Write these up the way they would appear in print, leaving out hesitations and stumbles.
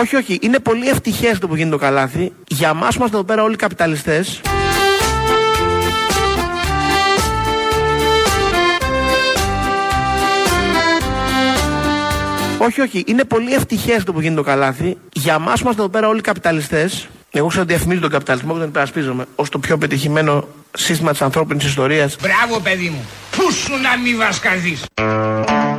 Όχι, όχι. Είναι πολύ ευτυχές το που γίνεται το καλάθι. Για εμάς που είμαστε εδώ πέρα όλοι καπιταλιστές. Όχι, όχι. Είναι πολύ ευτυχές το που γίνεται το καλάθι. Για εμάς που είμαστε εδώ πέρα όλοι καπιταλιστές. Εγώ ξέρω ότι διαφημίζω τον καπιταλισμό και τον υπερασπίζομαι ως το πιο πετυχημένο σύστημα της ανθρώπινης ιστορίας. Μπράβο, παιδί μου. Πού σου να μη βασκαδείς.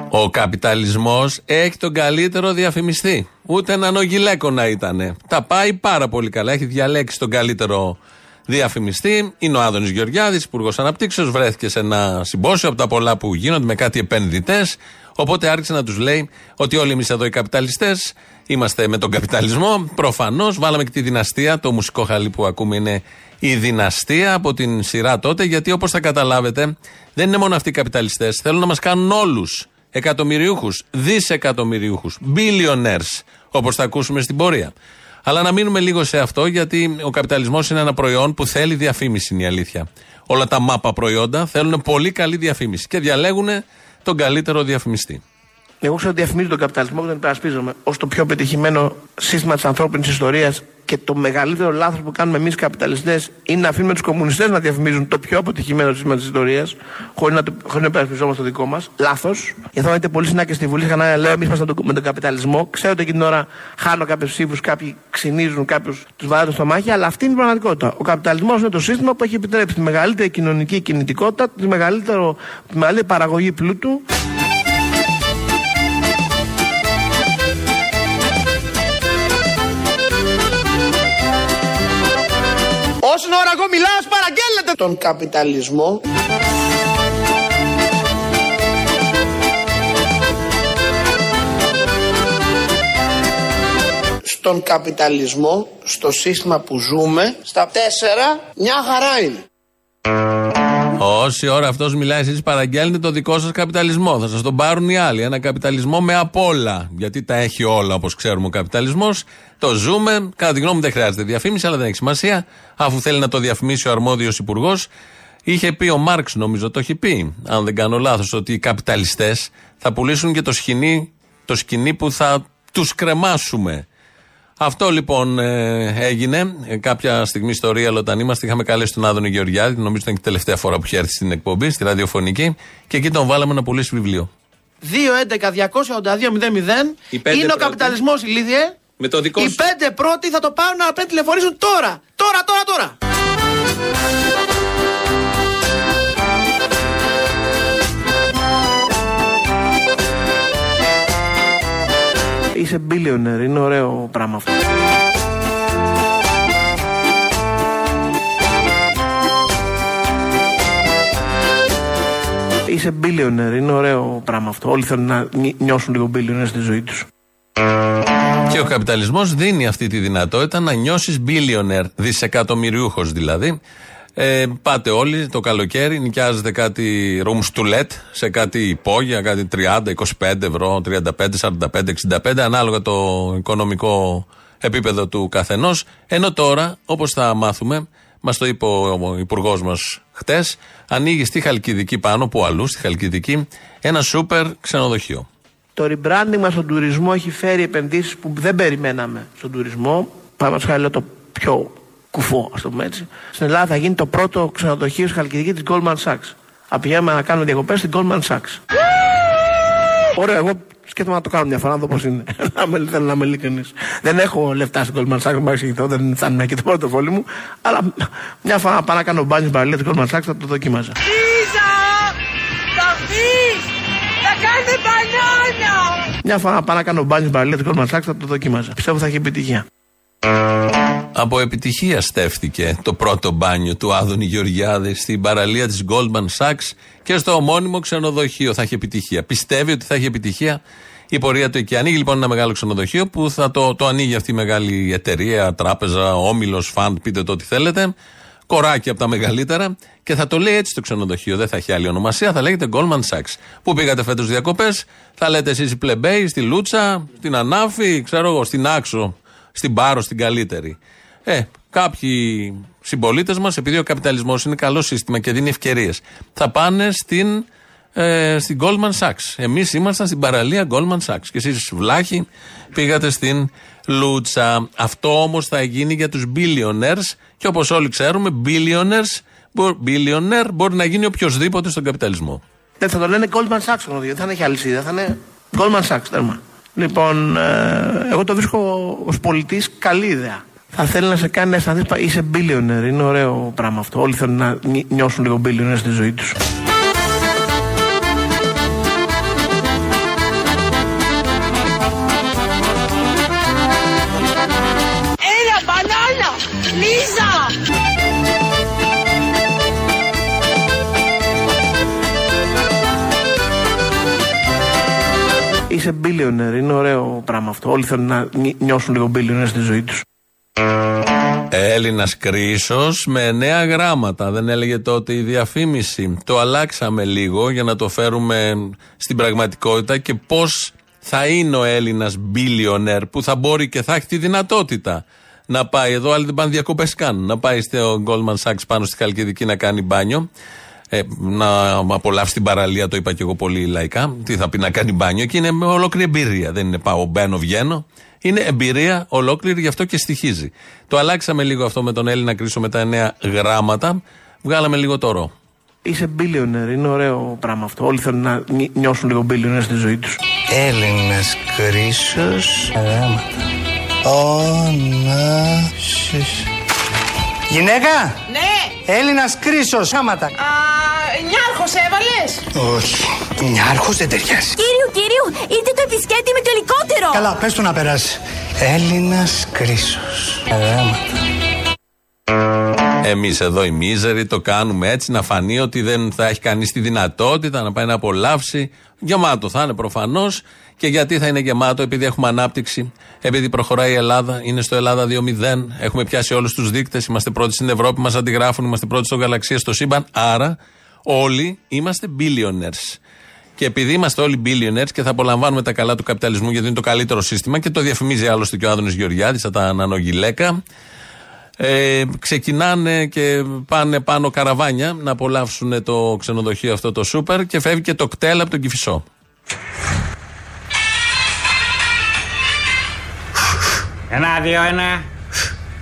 Ο καπιταλισμός έχει τον καλύτερο διαφημιστή. Ούτε έναν ογιλέκο να ήτανε. Τα πάει πάρα πολύ καλά. Έχει διαλέξει τον καλύτερο διαφημιστή. Είναι ο Άδωνης Γεωργιάδης, υπουργός αναπτύξεως. Βρέθηκε σε ένα συμπόσιο από τα πολλά που γίνονται με κάτι επενδυτές. Οπότε άρχισε να τους λέει ότι όλοι εμείς εδώ οι καπιταλιστές είμαστε με τον καπιταλισμό. Προφανώς βάλαμε και τη δυναστεία. Το μουσικό χαλί που ακούμε είναι η δυναστεία από την σειρά τότε. Γιατί όπως θα καταλάβετε, δεν είναι μόνο αυτοί οι καπιταλιστές. Θέλουν να μας κάνουν όλους εκατομμυριούχους, δισεκατομμυριούχους, billionaires, όπως θα ακούσουμε στην πορεία. Αλλά να μείνουμε λίγο σε αυτό, γιατί ο καπιταλισμός είναι ένα προϊόν που θέλει διαφήμιση, είναι η αλήθεια. Όλα τα μάπα προϊόντα θέλουν πολύ καλή διαφήμιση και διαλέγουν τον καλύτερο διαφημιστή. Εγώ ξέρω ότι διαφημίζω τον καπιταλισμό και τον υπερασπίζομαι ως το πιο πετυχημένο σύστημα της ανθρώπινης ιστορίας. Και το μεγαλύτερο λάθος που κάνουμε εμείς οι καπιταλιστές είναι να αφήνουμε τους κομμουνιστές να διαφημίζουν το πιο αποτυχημένο σύστημα της ιστορίας, χωρίς να υπερασπιζόμαστε το δικό μας. Λάθος. Γι' αυτό δείτε πολλοί συνάκες στη Βουλή είχαν να λέω: εμείς είμαστε με τον καπιταλισμό. Ξέρω ότι εκείνη την ώρα χάνω κάποιους ψήφους, κάποιοι ξυνίζουν, κάποιους τους βαράνε το στομάχι, αλλά αυτή είναι η πραγματικότητα. Ο καπιταλισμός είναι το σύστημα που έχει επιτρέψει τη μεγαλύτερη κοινωνική κινητικότητα, τη μεγαλύτερη παραγωγή πλούτου. Όσον ώρα εγώ μιλάω, παραγγέλλετε τον καπιταλισμό. Στον καπιταλισμό, στο σύστημα που ζούμε, στα 4, μια χαρά είναι. Όση ώρα αυτός μιλάει, εσείς παραγγέλνετε το δικό σας καπιταλισμό. Θα σας τον πάρουν οι άλλοι. Ένα καπιταλισμό με απ' όλα. Γιατί τα έχει όλα, όπως ξέρουμε, ο καπιταλισμός. Το ζούμε. Κατά τη γνώμη μου, δεν χρειάζεται διαφήμιση, αλλά δεν έχει σημασία. Αφού θέλει να το διαφημίσει ο αρμόδιος υπουργός. Είχε πει ο Μάρξ, νομίζω, το έχει πει, αν δεν κάνω λάθος, ότι οι καπιταλιστές θα πουλήσουν και το σκοινί που θα τους κρεμάσουμε. Αυτό λοιπόν έγινε κάποια στιγμή στο Real όταν είμαστε. Είχαμε καλέσει τον Άδωνη Γεωργιάδη, νομίζω ήταν και η τελευταία φορά που είχε έρθει στην εκπομπή, στη ραδιοφωνική, και εκεί τον βάλαμε να πουλήσει βιβλίο. 2-11-282-00 είναι ο καπιταλισμός, ηλίθιε. Με το δικό σου. Οι 5 πρώτοι θα το πάρουν να τηλεφωνήσουν τώρα. Τώρα. Είσαι billionaire, είναι ωραίο πράγμα αυτό. Είσαι billionaire, είναι ωραίο πράγμα αυτό. Όλοι θέλουν να νιώσουν λίγο billionaire στη ζωή τους. Και ο καπιταλισμός δίνει αυτή τη δυνατότητα να νιώσεις billionaire, δισεκατομμυριούχος δηλαδή. Πάτε όλοι το καλοκαίρι, νοικιάζετε κάτι rooms to let σε κάτι υπόγεια, κάτι 30-25 ευρώ, 35-45-65, ανάλογα το οικονομικό επίπεδο του καθενός. Ενώ τώρα, όπως θα μάθουμε, μας το είπε ο υπουργός μας χτες, ανοίγει στη Χαλκιδική, πάνω που αλλού στη Χαλκιδική, ένα σούπερ ξενοδοχείο. Το rebranding μας στον τουρισμό έχει φέρει επενδύσεις που δεν περιμέναμε στον τουρισμό. Πάμε σχάλια το πιο κουφό, ας το πούμε έτσι. Στην Ελλάδα θα γίνει το πρώτο ξενοδοχείο στη Χαλκιδική της Goldman Sachs. Αν πηγαίνουμε να κάνουμε διακοπές στην Goldman Sachs. Ωραία, εγώ σκέφτομαι να το κάνω μια φορά, να δω πώς είναι. Θέλω να είμαι ειλικρινής. Δεν έχω λεφτά στην Goldman Sachs, μην εξηγηθώ, δεν φτάνει εκεί το πορτοφόλι μου. Αλλά μια φορά πάω να κάνω μπάνι στην παραλία της Goldman Sachs, θα το δοκίμαζα. Λίζα! Θα βγεις! Θα κάνεις μπανάνα! Μια φορά πάω να κάνω μπάνι στην παραλία της Goldman Sachs, θα το δοκίμαζα. Πιστεύω θα έχει επιτυχία. Από επιτυχία στέφθηκε το πρώτο μπάνιο του Άδωνη Γεωργιάδη στην παραλία της Goldman Sachs και στο ομώνυμο ξενοδοχείο θα έχει επιτυχία. Πιστεύει ότι θα έχει επιτυχία η πορεία του εκεί. Ανοίγει λοιπόν ένα μεγάλο ξενοδοχείο που θα το ανοίγει αυτή η μεγάλη εταιρεία, τράπεζα, όμιλος, φαντ, πείτε το ό,τι θέλετε. Κοράκι από τα μεγαλύτερα, και θα το λέει έτσι το ξενοδοχείο. Δεν θα έχει άλλη ονομασία, θα λέγεται Goldman Sachs. Πού πήγατε φέτος διακοπές, θα λέτε εσείς οι πλεμπέοι, στη Λούτσα, στην Ανάφη, ξέρω εγώ, στην Άξο, στην Πάρο, στην καλύτερη. Κάποιοι συμπολίτες μας, επειδή ο καπιταλισμός είναι καλό σύστημα και δίνει ευκαιρίες, θα πάνε στην Goldman Sachs. Εμείς ήμασταν στην παραλία Goldman Sachs. Και εσείς, βλάχοι, πήγατε στην Λούτσα. Αυτό όμως θα γίνει για τους billionaires και όπως όλοι ξέρουμε, billionaire μπορεί να γίνει οποιοδήποτε στον καπιταλισμό. Ναι, θα το λένε Goldman Sachs, δεν θα έχει αλυσίδα, θα είναι Goldman Sachs τέρμα. Λοιπόν, εγώ το βρίσκω ως πολιτής καλή ιδέα. Θα θέλει να σε κάνει να αισθανθείς, είσαι billionaire, είναι ωραίο πράγμα αυτό. Όλοι θέλουν να νιώσουν λίγο billionaire στη ζωή τους. Είσαι billionaire, είναι ωραίο πράγμα αυτό. Όλοι θέλουν να νιώσουν λίγο billionaire στη ζωή τους. Έλληνας Κρίσος με 9 γράμματα. Δεν έλεγε τότε η διαφήμιση. Το αλλάξαμε λίγο για να το φέρουμε στην πραγματικότητα και πώς θα είναι ο Έλληνας billionaire που θα μπορεί και θα έχει τη δυνατότητα να πάει εδώ. Άλλοι δεν πάνε διακοπές καν. Να πάει στο Goldman Sachs πάνω στη Χαλκιδική να κάνει μπάνιο. Να απολαύσει την παραλία, το είπα και εγώ πολύ λαϊκά. Τι θα πει να κάνει μπάνιο, και είναι ολόκληρη εμπειρία. Δεν είναι πάω μπαίνω, βγαίνω. Είναι εμπειρία ολόκληρη, γι' αυτό και στοιχίζει. Το αλλάξαμε λίγο αυτό με τον Έλληνα Κρίσο με τα 9 γράμματα. Βγάλαμε λίγο το ρο. Είσαι billionaire, είναι ωραίο πράγμα αυτό. Όλοι θέλουν να νιώσουν λίγο billionaire στη ζωή τους. Έλληνας Κρίσος, γράμματα. Γυναίκα! Ναι! Έλληνας Κρίσος, γράμματα. Νιάρχος έβαλες? Όχι, νιάρχος δεν ταιριάζει. Κύριου, είτε το επισκέπτη με το ελικότερο. Καλά, πες του να περάσει. Έλληνας Κρίσος, γράμματα. Εμείς εδώ οι μίζεροι το κάνουμε έτσι να φανεί ότι δεν θα έχει κανείς τη δυνατότητα να πάει να απολαύσει. Γεμάτο θα είναι προφανώς. Και γιατί θα είναι γεμάτο? Επειδή έχουμε ανάπτυξη, επειδή προχωράει η Ελλάδα, είναι στο Ελλάδα 2.0, έχουμε πιάσει όλους τους δείκτες, είμαστε πρώτοι στην Ευρώπη, μας αντιγράφουν, είμαστε πρώτοι στον γαλαξία, στο σύμπαν, άρα όλοι είμαστε billionaires. Και επειδή είμαστε όλοι billionaires και θα απολαμβάνουμε τα καλά του καπιταλισμού, γιατί είναι το καλύτερο σύστημα και το διαφημίζει άλλωστε και ο Άδωνης Γεωργιάδης, θα τα ανανογιλέκα. Ξεκινάνε και πάνε πάνω καραβάνια να απολαύσουν το ξενοδοχείο αυτό το σούπερ και φεύγει και το κτέλ από τον Κηφισό. Ένα-δύο-ένα.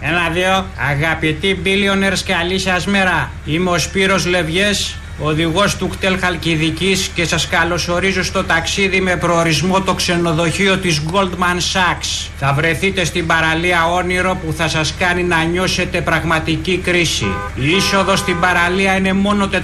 Ένα-δύο. Αγαπητοί billionaires και καλή σας μέρα. Είμαι ο Σπύρος Λευγές, οδηγός του κτέλ Χαλκιδικής και σας καλωσορίζω στο ταξίδι με προορισμό το ξενοδοχείο της Goldman Sachs. Θα βρεθείτε στην παραλία όνειρο που θα σας κάνει να νιώσετε πραγματική κρίση. Η είσοδος στην παραλία είναι μόνο 499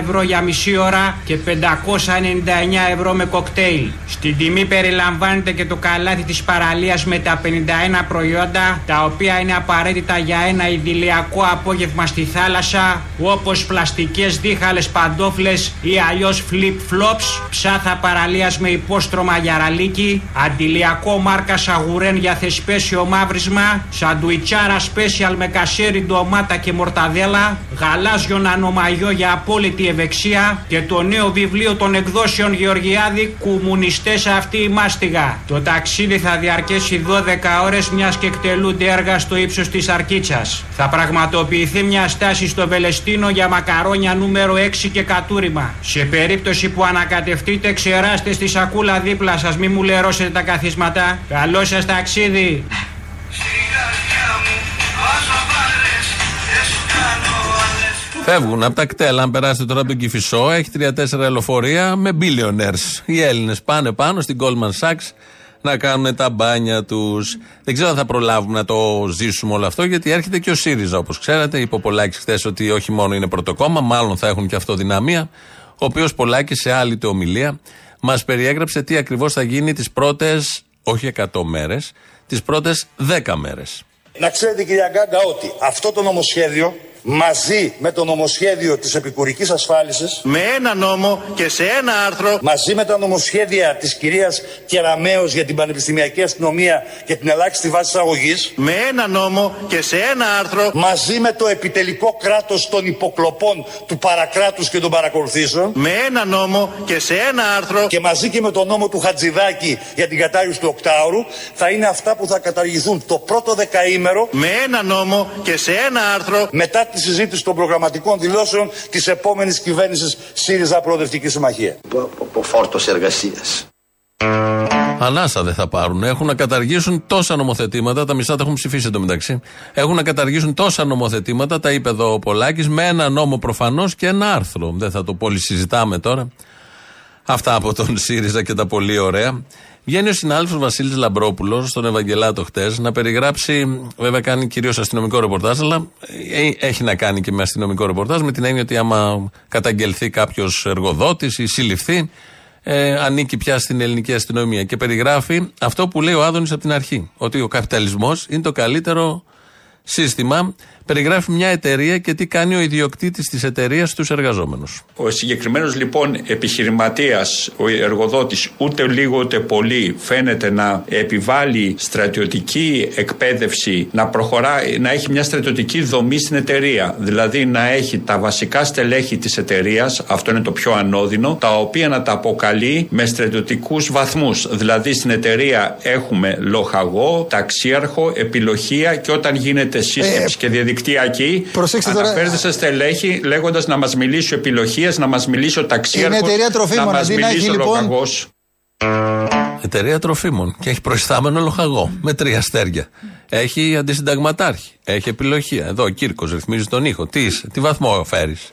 ευρώ για μισή ώρα και 599 ευρώ με κοκτέιλ. Στην τιμή περιλαμβάνεται και το καλάθι της παραλίας με τα 51 προϊόντα, τα οποία είναι απαραίτητα για ένα ιδηλιακό απόγευμα στη θάλασσα, όπως πλαστική, δίχαλες, παντόφλες ή αλλιώς flip-flops, ψάθα παραλίας με υπόστρωμα για ραλίκι, αντιλιακό μάρκα σαγουρέν για θεσπέσιο μαύρισμα, σαντουιτσάρα special με κασέρι, ντομάτα και μορταδέλα, γαλάζιο νανομαγιό για απόλυτη ευεξία και το νέο βιβλίο των εκδόσεων Γεωργιάδη, «Κομμουνιστές αυτοί οι μάστιγα». Το ταξίδι θα διαρκέσει 12 ώρες, μιας και εκτελούνται έργα στο ύψος της Αρκίτσας. Θα πραγματοποιηθεί μια στάση στο Βελεστίνο για μακαρόνια νούμερο 6 και κατούριμα. Σε περίπτωση που ανακατευτείτε, ξεράστε στη σακούλα δίπλα σας, μη μου λερώσετε τα καθίσματα. Καλό σας ταξίδι. Φεύγουν από τα κτέλα. Αν περάσετε τώρα από τον Κηφισό, έχει 3-4 ελοφορία με billionaires. Οι Έλληνες πάνε πάνω στην Goldman Sachs να κάνουν τα μπάνια τους. Δεν ξέρω αν θα προλάβουμε να το ζήσουμε όλο αυτό, γιατί έρχεται και ο ΣΥΡΙΖΑ, όπως ξέρετε. Είπε ο Πολάκης χθες ότι όχι μόνο είναι πρωτοκόμμα, μάλλον θα έχουν και αυτοδυναμία. Ο οποίος Πολάκης σε άλλη του ομιλία μας περιέγραψε τι ακριβώς θα γίνει τις πρώτες, όχι 100 μέρες, τις πρώτες 10 μέρες. Να ξέρετε, κυρία Γκάγκα, ότι αυτό το νομοσχέδιο, μαζί με το νομοσχέδιο της επικουρικής ασφάλισης, με ένα νόμο και σε ένα άρθρο, μαζί με τα νομοσχέδια της κυρίας Κεραμέως για την πανεπιστημιακή αστυνομία και την ελάχιστη βάση αγωγής, με ένα νόμο και σε ένα άρθρο, μαζί με το επιτελικό κράτος των υποκλοπών, του παρακράτους και των παρακολουθήσεων, με ένα νόμο και σε ένα άρθρο, και μαζί και με το νόμο του Χατζηδάκη για την κατάργηση του Οκτάωρου, θα είναι αυτά που θα καταργηθούν το πρώτο δεκαήμερο, με ένα νόμο και σε ένα άρθρο, μετά τη συζήτηση των προγραμματικών δηλώσεων της επόμενης κυβέρνησης ΣΥΡΙΖΑ Προοδευτική Συμμαχία. Από φόρτος εργασίας. Ανάσα δεν θα πάρουν. Έχουν να καταργήσουν τόσα νομοθετήματα. Τα μισά τα έχουν ψηφίσει εντωμεταξύ. Έχουν να καταργήσουν τόσα νομοθετήματα. Τα είπε εδώ ο Πολάκης. Με ένα νόμο προφανώς και ένα άρθρο. Δεν θα το πολύ συζητάμε τώρα. Αυτά από τον ΣΥΡΙΖΑ και τα πολύ ωραία. Βγαίνει ο συνάδελφος Βασίλης Λαμπρόπουλος στον Ευαγγελάτο χτες να περιγράψει. Βέβαια κάνει κυρίως αστυνομικό ρεπορτάζ, αλλά έχει να κάνει και με αστυνομικό ρεπορτάζ. Με την έννοια ότι άμα καταγγελθεί κάποιος εργοδότης ή συλληφθεί. Ανήκει πια στην ελληνική αστυνομία και περιγράφει αυτό που λέει ο Άδωνης από την αρχή, ότι ο καπιταλισμός είναι το καλύτερο σύστημα. Περιγράφει μια εταιρεία και τι κάνει ο ιδιοκτήτης της εταιρείας στους εργαζόμενους. Ο συγκεκριμένος λοιπόν επιχειρηματίας, ο εργοδότης, ούτε λίγο ούτε πολύ φαίνεται να επιβάλλει στρατιωτική εκπαίδευση, να προχωράει, να έχει μια στρατιωτική δομή στην εταιρεία. Δηλαδή να έχει τα βασικά στελέχη της εταιρείας, αυτό είναι το πιο ανώδυνο, τα οποία να τα αποκαλεί με στρατιωτικούς βαθμούς. Δηλαδή στην εταιρεία έχουμε λοχαγό, ταξίαρχο, επιλοχεία και όταν γίνεται σύσκεψη και διαδικασία. Δικτυακή, αναφέρεται σε στελέχη λέγοντας να μας μιλήσει ο επιλοχίας, να μας μιλήσει ο ταξίαρχος, να μας μιλήσει ο λοχαγός. Εταιρεία τροφίμων και έχει προϊστάμενο λοχαγό με 3 αστέρια. Έχει αντισυνταγματάρχη, έχει επιλοχία. Εδώ ο Κύρκος ρυθμίζει τον ήχο. Τι είσαι, τι βαθμό φέρεις,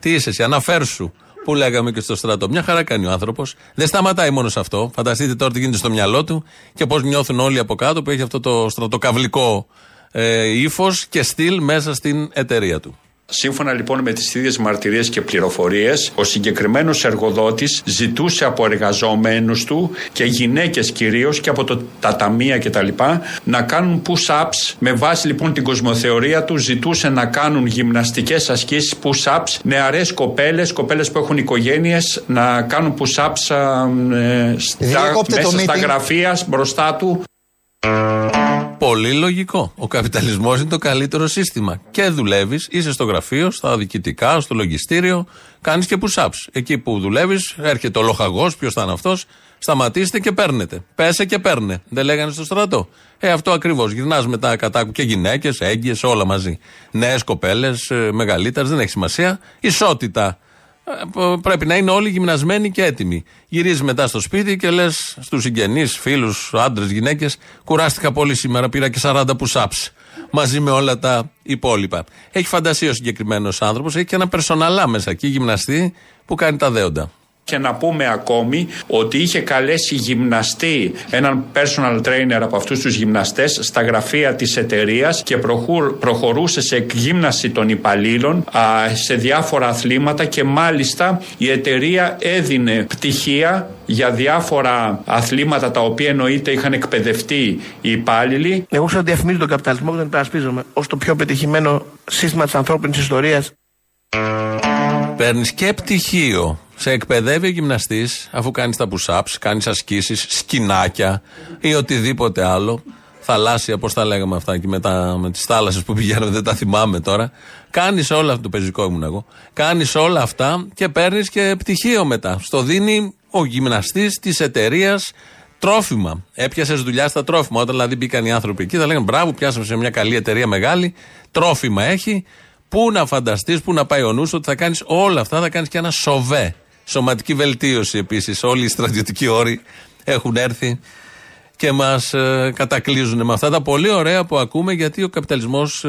τι είσαι εσύ, αναφέρσου, που λέγαμε και στο στρατό. Μια χαρά κάνει ο άνθρωπος. Δεν σταματάει μόνο σε αυτό. Φανταστείτε τώρα τι γίνεται στο μυαλό του και πώς νιώθουν όλοι από κάτω που έχει αυτό το στρατοκαυλικό ύφος και στυλ μέσα στην εταιρεία του. Σύμφωνα λοιπόν με τις ίδιες μαρτυρίες και πληροφορίες, ο συγκεκριμένος εργοδότης ζητούσε από εργαζομένους του και γυναίκες κυρίως και από τα ταμεία κτλ. Να κάνουν push-ups. Με βάση λοιπόν την κοσμοθεωρία του, ζητούσε να κάνουν γυμναστικές ασκήσεις push-ups. Νεαρές κοπέλες, κοπέλες που έχουν οικογένειες, να κάνουν push-ups μέσα στα γραφεία μπροστά του. Πολύ λογικό. Ο καπιταλισμός είναι το καλύτερο σύστημα. Και δουλεύεις, είσαι στο γραφείο, στα διοικητικά, στο λογιστήριο, κάνεις και push-ups. Εκεί που δουλεύεις, έρχεται ο λοχαγός, ποιος θα είναι αυτός, σταματήστε και παίρνετε. Πέσε και παίρνε. Δεν λέγανε στο στρατό. Αυτό ακριβώς. Γυρνάς μετά κατάκου και γυναίκες, έγκυες, όλα μαζί. Νέες κοπέλες, μεγαλύτερες, δεν έχει σημασία. Ισότητα. Πρέπει να είναι όλοι γυμνασμένοι και έτοιμοι. Γυρίζεις μετά στο σπίτι και λες στους συγγενείς, φίλους, άντρες, γυναίκες, κουράστηκα πολύ σήμερα, πήρα και 40 push-ups μαζί με όλα τα υπόλοιπα. Έχει φαντασία ο συγκεκριμένος άνθρωπος, έχει και ένα περσοναλά μέσα εκεί, γυμναστή που κάνει τα δέοντα. Και να πούμε ακόμη ότι είχε καλέσει γυμναστή, έναν personal trainer από αυτούς τους γυμναστές, στα γραφεία της εταιρείας και προχωρούσε σε εκγύμναση των υπαλλήλων σε διάφορα αθλήματα και μάλιστα η εταιρεία έδινε πτυχία για διάφορα αθλήματα τα οποία εννοείται είχαν εκπαιδευτεί οι υπάλληλοι. Εγώ ξέρω ότι διαφημίζω τον καπιταλισμό και τον υπερασπίζομαι ως το πιο πετυχημένο σύστημα της ανθρώπινης ιστορίας. Παίρνεις και πτυχίο. Σε εκπαιδεύει ο γυμναστής, αφού κάνεις τα push-ups, κάνεις ασκήσεις, σκινάκια ή οτιδήποτε άλλο. Θαλάσσια, πώς τα λέγαμε αυτά και με τις θάλασσες που πηγαίνουμε, δεν τα θυμάμαι τώρα. Κάνεις όλα αυτά, το πεζικό ήμουν εγώ. Κάνεις όλα αυτά και παίρνεις και πτυχίο μετά. Στο δίνει ο γυμναστής της εταιρείας τρόφιμα. Έπιασες δουλειά στα τρόφιμα. Όταν δηλαδή μπήκαν οι άνθρωποι εκεί, θα λέγανε μπράβο, πιάσαμε σε μια καλή εταιρεία μεγάλη, τρόφιμα έχει. Πού να φανταστείς, πού να πάει ο νους ότι θα κάνεις όλα αυτά, θα κάνεις και ένα σοβέ. Σωματική βελτίωση επίσης. Όλοι οι στρατιωτικοί όροι έχουν έρθει και μας κατακλείζουν με αυτά τα πολύ ωραία που ακούμε, γιατί ο καπιταλισμός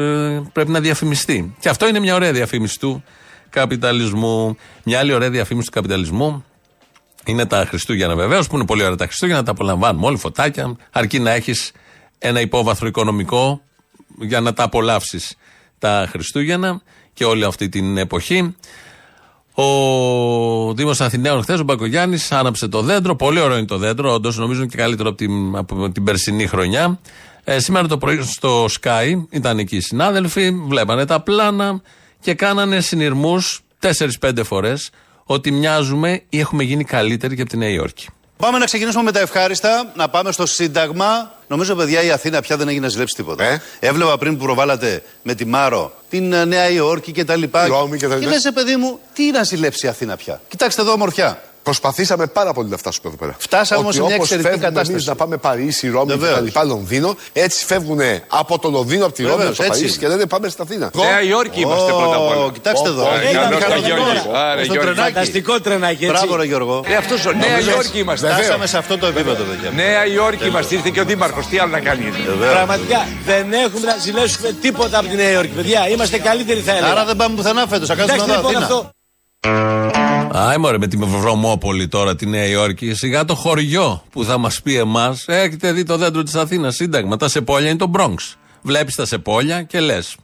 πρέπει να διαφημιστεί. Και αυτό είναι μια ωραία διαφήμιση του καπιταλισμού. Μια άλλη ωραία διαφήμιση του καπιταλισμού είναι τα Χριστούγεννα βεβαίως, που είναι πολύ ωραία τα Χριστούγεννα, τα απολαμβάνουμε όλοι, φωτάκια, αρκεί να έχεις ένα υπόβαθρο οικονομικό για να τα απολαύσεις τα Χριστούγεννα και όλη αυτή την εποχή. Ο Δήμος Αθηναίων χθες, ο Μπακογιάννης, άναψε το δέντρο. Πολύ ωραίο είναι το δέντρο, όντως νομίζω είναι και καλύτερο από την περσινή χρονιά. Σήμερα το πρωί στο Sky ήταν εκεί οι συνάδελφοι, βλέπανε τα πλάνα και κάνανε συνειρμούς 4-5 φορές ότι μοιάζουμε ή έχουμε γίνει καλύτεροι και από τη Νέα Υόρκη. Πάμε να ξεκινήσουμε με τα ευχάριστα, να πάμε στο Σύνταγμα. Νομίζω, παιδιά, η Αθήνα πια δεν έχει να ζηλέψει τίποτα. Έβλεπα πριν που προβάλλατε με τη Μάρο την Νέα Υόρκη κτλ. Και λες, παιδί μου, τι να ζηλέψει η Αθήνα πια. Κοιτάξτε εδώ ομορφιά. Προσπαθήσαμε πάρα πολύ να φτάσουμε εδώ πέρα. Φτάσαμε όμως σε μια εξαιρετική κατάσταση. Εμείς να πάμε Παρίσι, Ρώμη κτλ. Λονδίνο, έτσι φεύγουν από το Λονδίνο, από τη Ρώμη, από το Παρίσι και λένε πάμε στην Αθήνα. Νέα Υόρκη είμαστε πρώτα απ' όλα. Κοιτάξτε εδώ. Φανταστικό τρενάκι. Μπράβο, ρε Γιώργο. Νέα Υόρκη είμαστε. Φτάσαμε σε αυτό το επίπεδο. Νέα Υόρκη είμαστε. Ήρθε και ο Δήμαρχος. Τι άλλο να κάνει. Πραγματικά δεν έχουμε να ζηλέψουμε τίποτα από τη Νέα Υόρκη. Παιδιά, είμαστε καλύτεροι θα έλεγα. Άρα δεν πάμε πουθενά φέτος. Άι μωρέ με τη Βρωμόπολη τώρα, τη Νέα Υόρκη, σιγά το χωριό που θα μας πει εμάς. Έχετε δει το δέντρο της Αθήνας, Σύνταγμα. Τα Σεπόλια είναι το Μπρόνξ. Βλέπεις τα Σεπόλια και λες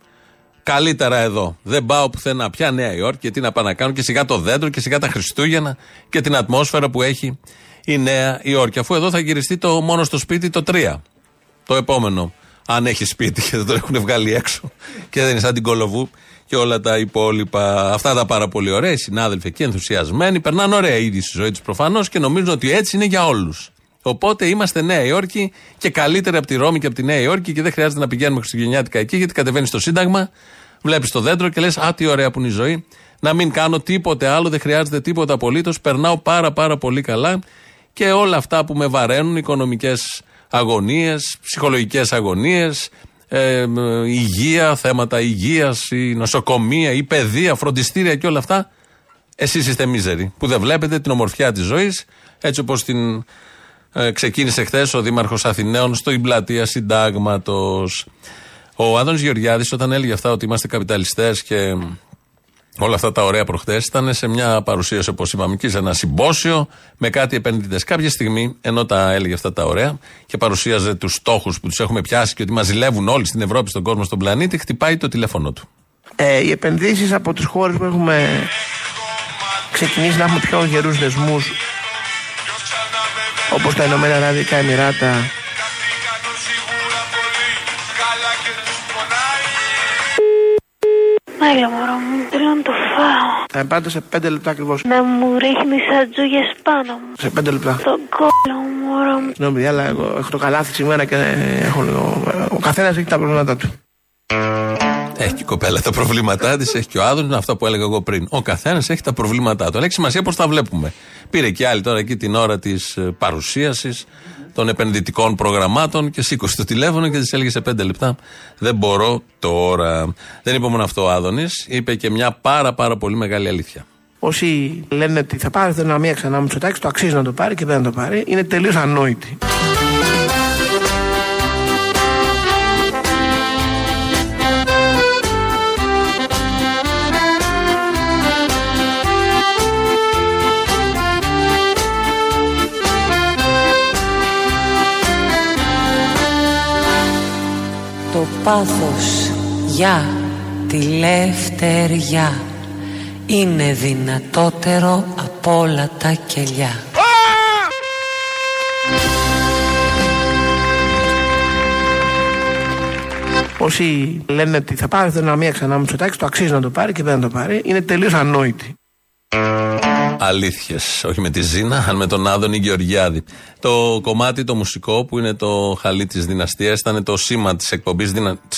καλύτερα εδώ. Δεν πάω πουθενά πια Νέα Υόρκη και τι να πάω να κάνω. Και σιγά το δέντρο και σιγά τα Χριστούγεννα και την ατμόσφαιρα που έχει η Νέα Υόρκη. Αφού εδώ θα γυριστεί το μόνο στο σπίτι το 3. Το επόμενο. Αν έχει σπίτι και δεν το έχουν βγάλει έξω και δεν είναι σαν την Κολοβού. Και όλα τα υπόλοιπα, αυτά τα πάρα πολύ ωραία, οι συνάδελφοι εκεί ενθουσιασμένοι, περνάνε ωραία ήδη στη ζωή τους προφανώς και νομίζουν ότι έτσι είναι για όλους. Οπότε είμαστε Νέα Υόρκη και καλύτερα από τη Ρώμη και από τη Νέα Υόρκη και δεν χρειάζεται να πηγαίνουμε χριστουγεννιάτικα εκεί γιατί κατεβαίνεις στο Σύνταγμα, βλέπεις το δέντρο και λες «Α, τι ωραία που είναι η ζωή, να μην κάνω τίποτε άλλο, δεν χρειάζεται τίποτα απολύτως, περνάω πάρα πολύ καλά και όλα αυτά που με βαραίνουν, οικονομικές αγωνίες, ψυχολογικές αγωνίες». Υγεία, θέματα υγείας, η νοσοκομεία, η παιδεία, φροντιστήρια και όλα αυτά. Εσείς είστε μίζεροι που δεν βλέπετε την ομορφιά της ζωής έτσι όπως την ξεκίνησε χθες ο Δήμαρχος Αθηναίων στην πλατεία Συντάγματος. Ο Άδωνης Γεωργιάδης όταν έλεγε αυτά ότι είμαστε καπιταλιστές και όλα αυτά τα ωραία προχθές ήταν σε μια παρουσίαση όπως είπαμε εκεί, σε ένα συμπόσιο με κάτι επενδυτές. Κάποια στιγμή, ενώ τα έλεγε αυτά τα ωραία και παρουσίαζε τους στόχους που τους έχουμε πιάσει και ότι μας ζηλεύουν όλοι στην Ευρώπη, στον κόσμο, στον πλανήτη, χτυπάει το τηλέφωνο του. Οι επενδύσεις από τις χώρες που έχουμε ξεκινήσει να έχουμε πιο γερούς δεσμούς, όπως τα Ηνωμένα Αραβικά Εμιράτα, Μάιλο μωρό μου, θέλω να το φάω. Θα πάτε σε 5 λεπτά ακριβώς. Να μου ρίχνεις ατζούγες πάνω μου. Σε 5 λεπτά. Τον κόλλο μωρό μου. Συγγνώμη, αλλά εγώ έχω το καλάθι σήμερα και έχω λίγο... Ο καθένας έχει τα προβλήματά του. Έχει και η κοπέλα τα προβλήματά της, έχει και ο Άδωνης, αυτά που έλεγα εγώ πριν. Ο καθένας έχει τα προβλήματά του. Αλλά έχει σημασία πώς τα βλέπουμε. Πήρε και άλλη τώρα εκεί την ώρα της παρουσίασης των επενδυτικών προγραμμάτων και σήκωσε το τηλέφωνο και της έλεγε σε 5 λεπτά δεν μπορώ τώρα. Δεν είπε μόνο αυτό ο Άδωνης, είπε και μια πάρα πολύ μεγάλη αλήθεια. Όσοι λένε ότι θα πάρει την δυναμία ξανά με Μητσοτάκη, το αξίζει να το πάρει και δεν το πάρει, είναι τελείως ανόητοι. Το πάθος για τη λευτεριά είναι δυνατότερο από όλα τα κελιά. Όσοι λένε ότι θα πάρει δυναμία ξανά με Μητσοτάκη, το αξίζει να το πάρει και δεν το πάρει, είναι τελείως ανόητοι. Αλήθειες, όχι με τη Ζήνα, αλλά με τον Άδωνη Γεωργιάδη. Το κομμάτι το μουσικό που είναι το χαλί της δυναστείας ήταν το σήμα της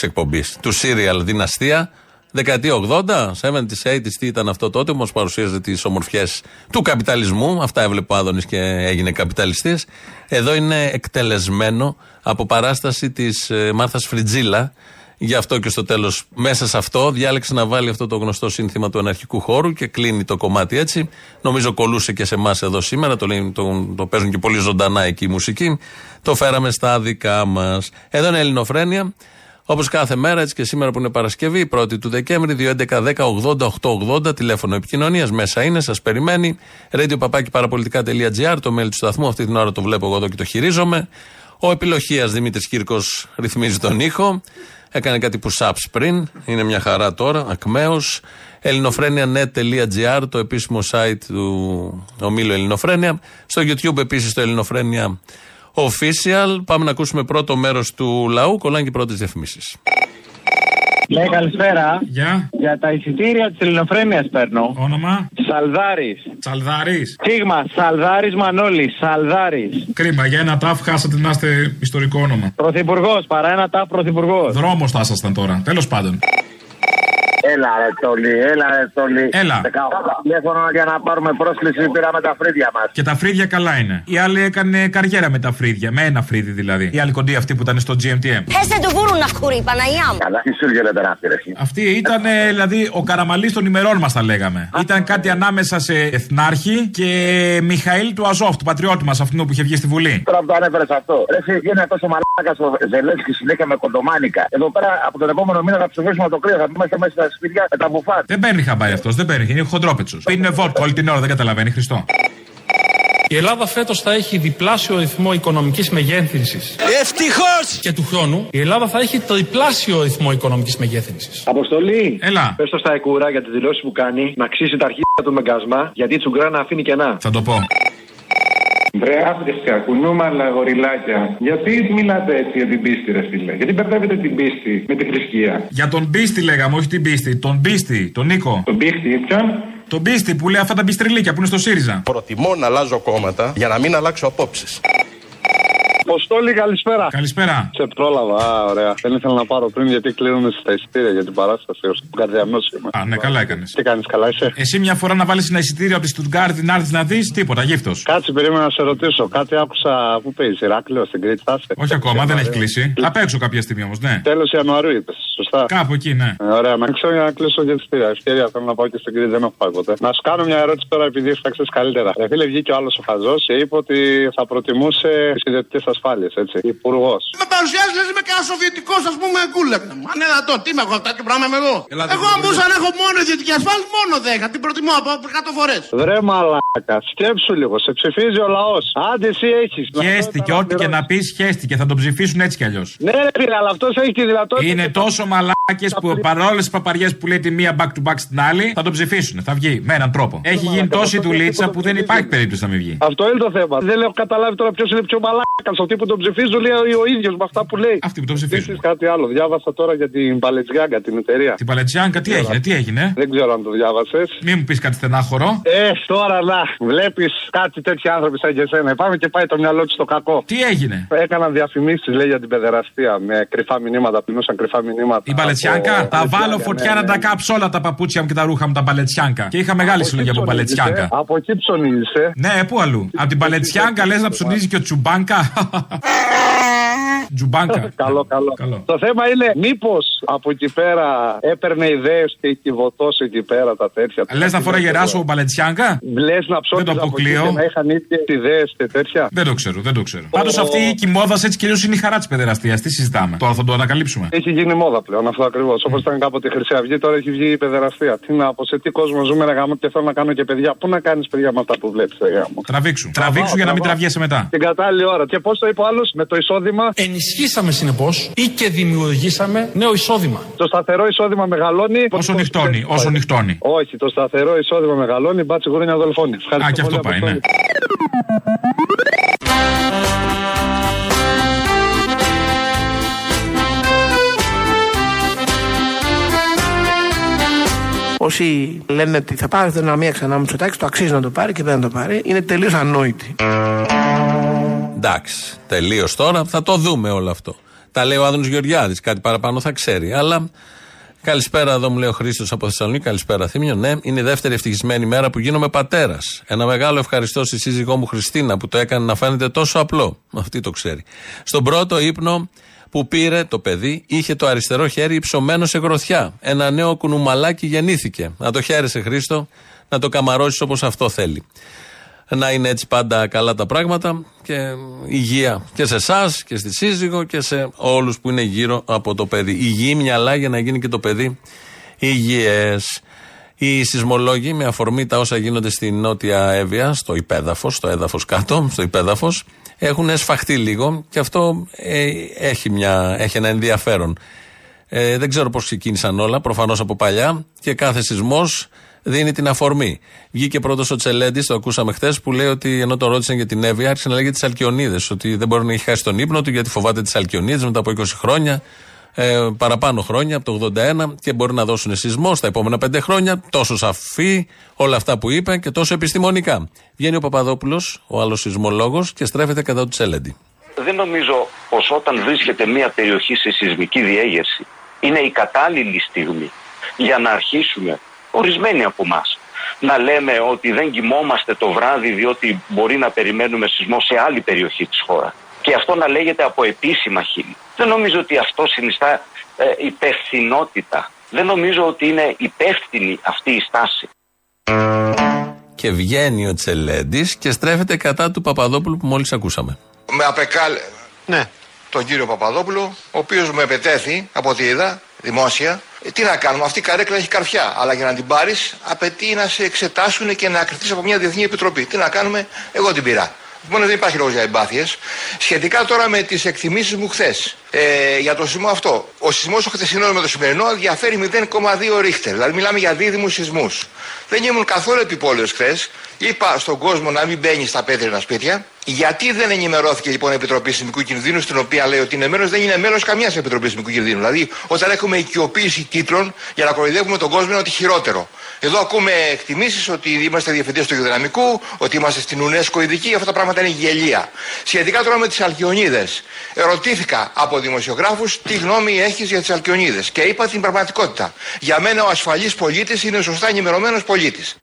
εκπομπής, του σύριαλ Δυναστεία, δεκαετία 80, 70s, 80s, τι ήταν αυτό τότε, όμως παρουσίαζε τις ομορφιές του καπιταλισμού, αυτά έβλεπε ο Άδωνης και έγινε καπιταλιστής. Εδώ είναι εκτελεσμένο από παράσταση της Μάρθας Φριτζίλα. Γι' αυτό και στο τέλος, μέσα σε αυτό, διάλεξε να βάλει αυτό το γνωστό σύνθημα του αναρχικού χώρου και κλείνει το κομμάτι έτσι. Νομίζω κολούσε και σε εμάς εδώ σήμερα, το παίζουν και πολύ ζωντανά εκεί η μουσική. Το φέραμε στα δικά μας. Εδώ είναι Ελληνοφρένεια. Όπως κάθε μέρα, έτσι και σήμερα που είναι Παρασκευή, 1η του Δεκέμβρη, 2.11.10.80.880, τηλέφωνο επικοινωνίας, μέσα είναι, σας περιμένει. radio.parapolitica.gr, το mail του σταθμού, αυτή την ώρα το βλέπω εγώ εδώ και το χειρίζομαι. Ο επιλογίας Δημήτρης Κύρκος ρυθμίζει τον ήχο. Έκανε κάτι push-ups πριν, είναι μια χαρά τώρα, ακμαίος. Ελληνοφρένια.net.gr, το επίσημο site του ομίλου Ελληνοφρένια. Στο YouTube επίσης το Ελληνοφρένια Official. Πάμε να ακούσουμε πρώτο μέρος του λαού, κολλάνε και πρώτες διαφημίσεις. Ναι, καλησπέρα. Για τα εισιτήρια της Ελληνοφρένειας παίρνω. Όνομα? Σαλδάρης. Σίγμα, Σαλδάρης Μανώλης. Σαλδάρης. Κρίμα, για ένα τάφ χάσατε να είστε ιστορικό όνομα. Πρωθυπουργός, παρά ένα τάφ πρωθυπουργός. Δρόμος θα ήσασταν τώρα. Τέλος πάντων. Έλα ρε Τόλι. Έλα. 18 τηλέφωνο για να πάρουμε πρόσκληση, πήραμε τα φρύδια μας. Και τα φρύδια καλά είναι. Η άλλη έκανε καριέρα με τα φρύδια, με ένα φρύδι δηλαδή. Η άλλη κοντή αυτή που ήταν στο GMTM. Έστε το βούρου να χούρει, Παναγιά μου. Καλά, τι σου γελέτε να πειρέσει. Αυτή ήταν δηλαδή ο Καραμαλής των ημερών μας τα λέγαμε. Ήταν κάτι ανάμεσα σε Εθνάρχη και Μιχαήλ του Αζόφ, του πατριώτη μας αυτού που είχε βγει στη Βουλή. Τώρα που το ανέφερε αυτό. Ρε, γίνεται τόσο μαλάκα στο Ζελένσκι συνέχεια με κοντομάνικα. Εδώ πέρα από τον επόμενο μήνα θα ψηφίσουμε το κρύο, θα είμαστε μέσα στα σπίτια με τα μπουφάτ. Δεν παίρνει χαμπάρι αυτός, δεν παίρνει. Είναι χοντρόπετσος. Πίνει βότκα όλη την ώρα, δεν καταλαβαίνει. Χριστό. Η Ελλάδα φέτος θα έχει διπλάσιο ρυθμό οικονομικής μεγέθυνσης. Ευτυχώς! Και του χρόνου η Ελλάδα θα έχει τριπλάσιο ρυθμό οικονομικής μεγέθυνσης. Αποστολή! Έλα! Πες το στα εκούρα για τις δηλώσεις που κάνει να ξύσει τα αρχίδια του μεγκασμά, γιατί Τσουγκράνα αφήνει κενά. Θα το πω. Βρε άφτιαξα, κουνούμαλα γοριλάκια. Γιατί μιλάτε έτσι για την πίστη, ρε φίλε? Γιατί μπερδεύετε την πίστη με τη θρησκεία? Για τον πίστη λέγαμε, όχι την πίστη. Τον πίστη, τον Νίκο. Τον πίστη, ποιον? Τον πίστη που λέει αυτά τα πιστριλίκια που είναι στο ΣΥΡΙΖΑ. Προτιμώ να αλλάζω κόμματα για να μην αλλάξω απόψεις. Αποστόλη, καλησπέρα. Καλησπέρα. Σε πρόλαβα, ωραία. Δεν ήθελα να πάρω πριν γιατί κλείνουν στα εισιτήρια για την παράσταση. Ω τον καρδιανό είμαι. Α, ναι, καλά έκανε. Τι κάνει, καλά είσαι? Εσύ μια φορά να βάλει ένα εισιτήριο από τη Στουτγκάρδη να έρθει να δει τίποτα, γύφτο. Κάτσε, περίμενα να σε ρωτήσω. Κάτι άκουσα που παίζει. Ηράκλειο στην Κρήτη, τάσε. Όχι ακόμα, δεν έχει κλείσει. Θα παίξω κάποια στιγμή όμω, ναι. Τέλος Ιανουαρίου είπε. Σωστά. Κάπου εκεί, ναι. Ωραία, να ξέρω για να κλείσω και εισιτήρια. Ευκαιρία θέλω να πάω και στην Κρήτη, δεν έχω πάει ποτέ. Να σου κάνω μια ερώτηση τώρα επειδή έφταξε καλύτερα. Φίλε, βγήκε ο άλλο ο Χαζό και είπε ότι θα προτιμούσε τι ιδιωτικέ ασφάλειε, έτσι. Υπουργό. Με παρουσιάζει με κανένα σοβιετικό, α πούμε, κούλε. Αν είναι δυνατόν, τι με έχω αυτά και πράγμα με εδώ. Εγώ αν μπορούσα να έχω μόνο ιδιωτική ασφάλεια, μόνο 10. Την προτιμώ από 100 φορές. Βρε μαλάκα, σκέψου λίγο, σε ψηφίζει ο λαό. Άντε εσύ έχει. Χέστηκε, ό,τι και να πει, χέστηκε. Θα τον ψηφίσουν έτσι κι αλλιώ. Ναι, ρε, αλλά αυτό έχει τη δυνατότητα. Είναι τόσο μαλάκες που παρόλες τις παπαριές που λέει τη μία back to back στην άλλη θα τον ψηφίσουν. Θα βγει με έναν τρόπο. Έχει γίνει τόση δουλίτσα που δεν υπάρχει περίπτωση να μην βγει. Αυτό είναι το θέμα. Δεν έχω καταλάβει τώρα ποιος είναι πιο μαλάκας. Αυτοί που τον ψηφίζουν λέει ο ίδιος με αυτά που λέει. Αυτοί που τον ψηφίζουν. Κάτι άλλο. Διάβασα τώρα για την Παλετσιάνκα την εταιρεία. Την Παλετσιάνκα τι έγινε, τι έγινε. Δεν ξέρω αν το διάβασες. Μην μου πεις κάτι στενάχωρο. Τώρα να βλέπεις κάτι τέτοιοι άνθρωποι σαν και εσένα. Πάμε και πάει το μυαλό του στο κακό. Τι έγινε. Έκαναν διαφημίσεις λέει για την παιδεραστία με κρυφά μηνύματα, πεινούσαν κρυφά μηνύματα. Η Παλετσιάνκα, τα βάλω φωτιά ναι, να τα κάψω όλα τα παπούτσια μου και τα ρούχα μου τα Παλετσιάνκα. Και είχα μεγάλη συλλογή από Παλετσιάνκα. Από εκεί ψωνίζεσαι. Ναι, πού αλλού. Από την Παλετσιάνκα λες να ψωνίζει και ο Τσουμπάνκα. Τζουμπάνκα. Καλό. Το θέμα είναι μήπως από εκεί πέρα έπαιρνε ιδέες και κυβωτώσε εκεί πέρα τα τέτοια. Λες να φοράει γεράσο ο Παλετσιάνκα. Λες να ψώνει από εκεί και να είχαν ίδιες ιδέες και τέτοια. Δεν το ξέρω. Πάντως αυτή η κοιμόδα έτσι κυρίως είναι η χαρά της παιδεραστίας. Τι συζητάμε. Τώρα θα το ανακαλύψουμε. Έχει γίνει μόδα πλέον αυτό ακριβώς. Όπως ήταν κάποτε η Χρυσή Αυγή, τώρα έχει βγει η παιδεραστία. Τι να πω, σε τι κόσμο ζούμε, γάμο και θέλω να κάνω και παιδιά. Πού να κάνεις παιδιά με αυτά που βλέπεις, γάμο. Τραβήξου για να μην τραβιέσαι μετά. Την κατάλληλη ώρα. Και πώς το είπε ο άλλος με το εισόδημα. Ενισχύσαμε συνεπώς ή και δημιουργήσαμε νέο εισόδημα. Το σταθερό εισόδημα μεγαλώνει. Όσο νυχτώνει. Όχι, το σταθερό εισόδημα μεγαλώνει. Μπάτσι γουρούνια δολοφόνη. Α, και αυτό πάει, ναι. Όσοι λένε ότι θα πάρει την δυναμία ξανά Μιτσοτάκη, το αξίζει να το πάρει και δεν το πάρει, είναι τελείως ανόητοι. Εντάξει, τελείως τώρα, θα το δούμε όλο αυτό. Τα λέει ο Άδωνης Γεωργιάδης, κάτι παραπάνω θα ξέρει. Αλλά καλησπέρα, εδώ μου λέει ο Χρήστος από Θεσσαλονίκη, καλησπέρα Θήμιο. Ναι, είναι η δεύτερη ευτυχισμένη μέρα που γίνομαι πατέρας. Ένα μεγάλο ευχαριστώ στη σύζυγό μου Χριστίνα που το έκανε να φαίνεται τόσο απλό. Αυτή το ξέρει. Στον πρώτο ύπνο που πήρε το παιδί, είχε το αριστερό χέρι υψωμένο σε γροθιά. Ένα νέο κουνουμαλάκι γεννήθηκε. Να το χαίρεσαι, Χρήστο, να το καμαρώσεις όπως αυτό θέλει. Να είναι έτσι πάντα καλά τα πράγματα και υγεία και σε εσάς και στη σύζυγο και σε όλους που είναι γύρω από το παιδί. Υγιή μυαλά για να γίνει και το παιδί υγιές. Οι σεισμολόγοι με αφορμή τα όσα γίνονται στη Νότια Εύβοια, στο υπέδαφος, στο έδαφος κάτω, στο υπέδαφος, έχουν σφαχτεί λίγο και αυτό έχει ένα ενδιαφέρον. Δεν ξέρω πώς ξεκίνησαν όλα, προφανώς από παλιά και κάθε σεισμός δίνει την αφορμή. Βγήκε πρώτος ο Τσελέντης, το ακούσαμε χθες, που λέει ότι ενώ το ρώτησαν για την Εύβοια, άρχισε να λέει για τις Αλκιονίδες, ότι δεν μπορεί να έχει χάσει τον ύπνο του γιατί φοβάται τις Αλκιονίδες μετά από 20 χρόνια, παραπάνω χρόνια, από το 81, και μπορεί να δώσουν σεισμό στα επόμενα 5 χρόνια. Τόσο σαφή όλα αυτά που είπε και τόσο επιστημονικά. Βγαίνει ο Παπαδόπουλος, ο άλλος σεισμολόγος, και στρέφεται κατά του Τσέλεντη. Δεν νομίζω πως όταν βρίσκεται μια περιοχή σε σεισμική διέγερση είναι η κατάλληλη στιγμή για να αρχίσουμε ορισμένοι από εμάς να λέμε ότι δεν κοιμόμαστε το βράδυ διότι μπορεί να περιμένουμε σεισμό σε άλλη περιοχή της χώρας. Και αυτό να λέγεται από επίσημα χείλη. Δεν νομίζω ότι αυτό συνιστά υπευθυνότητα. Δεν νομίζω ότι είναι υπεύθυνη αυτή η στάση. Και βγαίνει ο Τσελέντης και στρέφεται κατά του Παπαδόπουλου που μόλις ακούσαμε. Με απεκάλε τον κύριο Παπαδόπουλο, ο οποίος μου επετέθη από ό,τι είδα δημόσια. Τι να κάνουμε, αυτή η καρέκλα έχει καρφιά. Αλλά για να την πάρεις, απαιτεί να σε εξετάσουν και να κρυφτείς από μια διεθνή επιτροπή. Τι να κάνουμε, εγώ την πήρα. Μόνο δεν υπάρχει λόγος για εμπάθειες. Σχετικά τώρα με τις εκτιμήσεις μου χθες για το σεισμό αυτό. Ο σεισμός ο χθεσινός με το σημερινό διαφέρει 0,2 Ρίχτερ. Δηλαδή μιλάμε για δίδυμους σεισμούς. Δεν ήμουν καθόλου επιπόλαιος χθες. Είπα στον κόσμο να μην μπαίνει στα πέτρινα σπίτια. Γιατί δεν ενημερώθηκε λοιπόν η Επιτροπή Σεισμικού Κινδύνου, στην οποία λέει ότι είναι μέλος, δεν είναι μέλος καμιάς Επιτροπής Σεισμικού Κινδύνου. Δηλαδή, όταν έχουμε οικειοποίηση τίτλων για να κοροϊδεύουμε τον κόσμο, είναι ότι χειρότερο. Εδώ ακούμε εκτιμήσεις ότι είμαστε διευθυντές του γεωδυναμικού, ότι είμαστε στην UNESCO ειδικοί, αυτά τα πράγματα είναι γελία. Σχετικά τώρα με τις Αλκιονίδες, ερωτήθηκα από δημοσιογράφους τι γνώμη έχεις για τις Αλκιονίδες και είπα την πραγματικότητα. Για μένα ο ασφαλής πολίτης είναι σωστά ενημερωμένος πολίτης.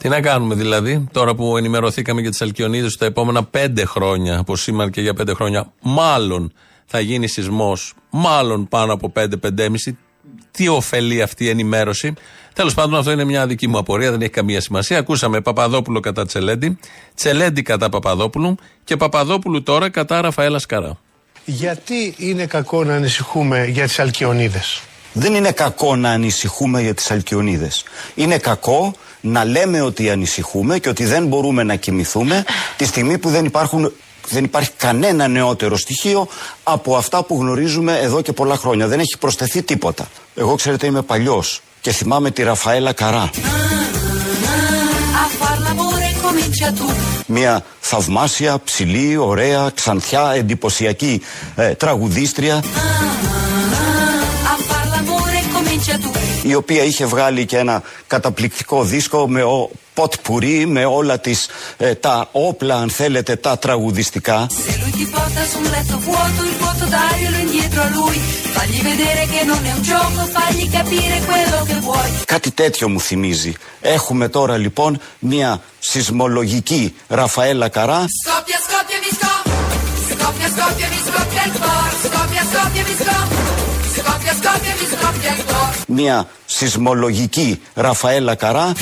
Τι να κάνουμε δηλαδή, τώρα που ενημερωθήκαμε για τις Αλκιονίδες, τα επόμενα 5 χρόνια, από σήμερα και για 5 χρόνια, μάλλον θα γίνει σεισμός, μάλλον πάνω από 5-5,5. Τι ωφελεί αυτή η ενημέρωση? Τέλος πάντων, αυτό είναι μια δική μου απορία, δεν έχει καμία σημασία. Ακούσαμε Παπαδόπουλο κατά Τσελέντη, Τσελέντη κατά Παπαδόπουλου και Παπαδόπουλου τώρα κατά Ραφαέλα Καρά. Γιατί είναι κακό να ανησυχούμε για τις Αλκιονίδες? Δεν είναι κακό να ανησυχούμε για τις Αλκιονίδες. Είναι κακό να λέμε ότι ανησυχούμε και ότι δεν μπορούμε να κοιμηθούμε τη στιγμή που δεν υπάρχει κανένα νεότερο στοιχείο από αυτά που γνωρίζουμε εδώ και πολλά χρόνια. Δεν έχει προσθεθεί τίποτα. Εγώ, ξέρετε, είμαι παλιός και θυμάμαι τη Ραφαέλα Καρά. Μια θαυμάσια, ψηλή, ωραία, ξανθιά, εντυπωσιακή τραγουδίστρια, η οποία είχε βγάλει και ένα καταπληκτικό δίσκο με ποτπουρί, με όλα τις, τα όπλα, αν θέλετε, τα τραγουδιστικά. Κάτι τέτοιο μου θυμίζει. Έχουμε τώρα λοιπόν μια σεισμολογική Ραφαέλα Καρά. Μια σεισμολογική Ραφαέλα Καρά,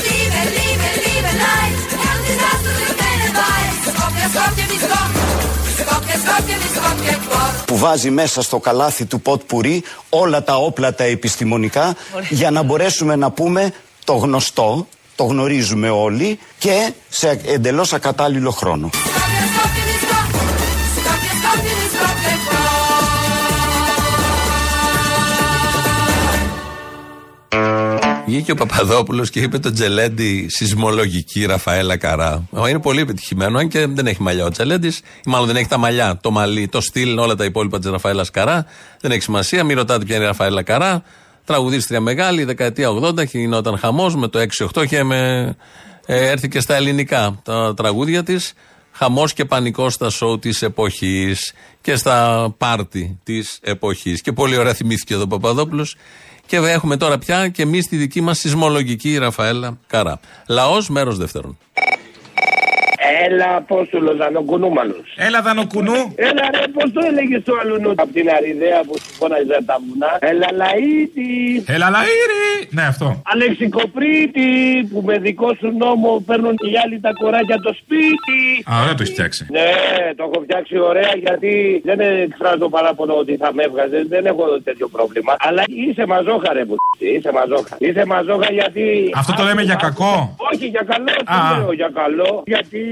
που βάζει μέσα στο καλάθι του ποτπουρί όλα τα όπλα τα επιστημονικά για να μπορέσουμε να πούμε το γνωστό, το γνωρίζουμε όλοι και σε εντελώς ακατάλληλο χρόνο. Βγήκε ο Παπαδόπουλος και είπε τον Τσελέντη σεισμολογική Ραφαέλα Καρά. Είναι πολύ επιτυχημένο, αν και δεν έχει μαλλιά ο Τσελέντης, μάλλον δεν έχει τα μαλλιά, το μαλλί, το στυλ, όλα τα υπόλοιπα της Ραφαέλας Καρά. Δεν έχει σημασία, μην ρωτάτε ποια είναι η Ραφαέλα Καρά. Τραγουδίστρια μεγάλη, δεκαετία 80, γινόταν χαμός με το 6-8 και έρθει και στα ελληνικά τα τραγούδια της. Χαμός και πανικός στα σοου της εποχής και στα πάρτι της εποχής. Και πολύ ωραία θυμήθηκε εδώ ο Παπαδόπουλος. Και έχουμε τώρα πια και εμείς τη δική μας σεισμολογική Ραφαέλα Καρά. Λαός, μέρος δεύτερον. Έλα, Απόστολο, Δανοκουνούμαλος. Έλα, Δανοκουνού. Έλα, ρε, πώς το έλεγες το αλουνού απ' την Αριδέα που σου φώναζε τα βουνά. Έλα, Λαΐτη. Έλα, Λαΐρη. Ναι, αυτό. Αλεξικοπρίτη, που με δικό σου νόμο παίρνουν οι άλλοι τα κοράκια το σπίτι. Α, ωραία το έχει φτιάξει. Ναι, το έχω φτιάξει ωραία γιατί δεν εκφράζω παράπονο ότι θα με έβγαζε. Δεν έχω τέτοιο πρόβλημα. Αλλά είσαι μαζόχα, ρε, που είσαι μαζόχα. Είσαι μαζόχα γιατί. Αυτό το λέμε για κακό. Όχι, για καλό. Το λέω για καλό. Γιατί.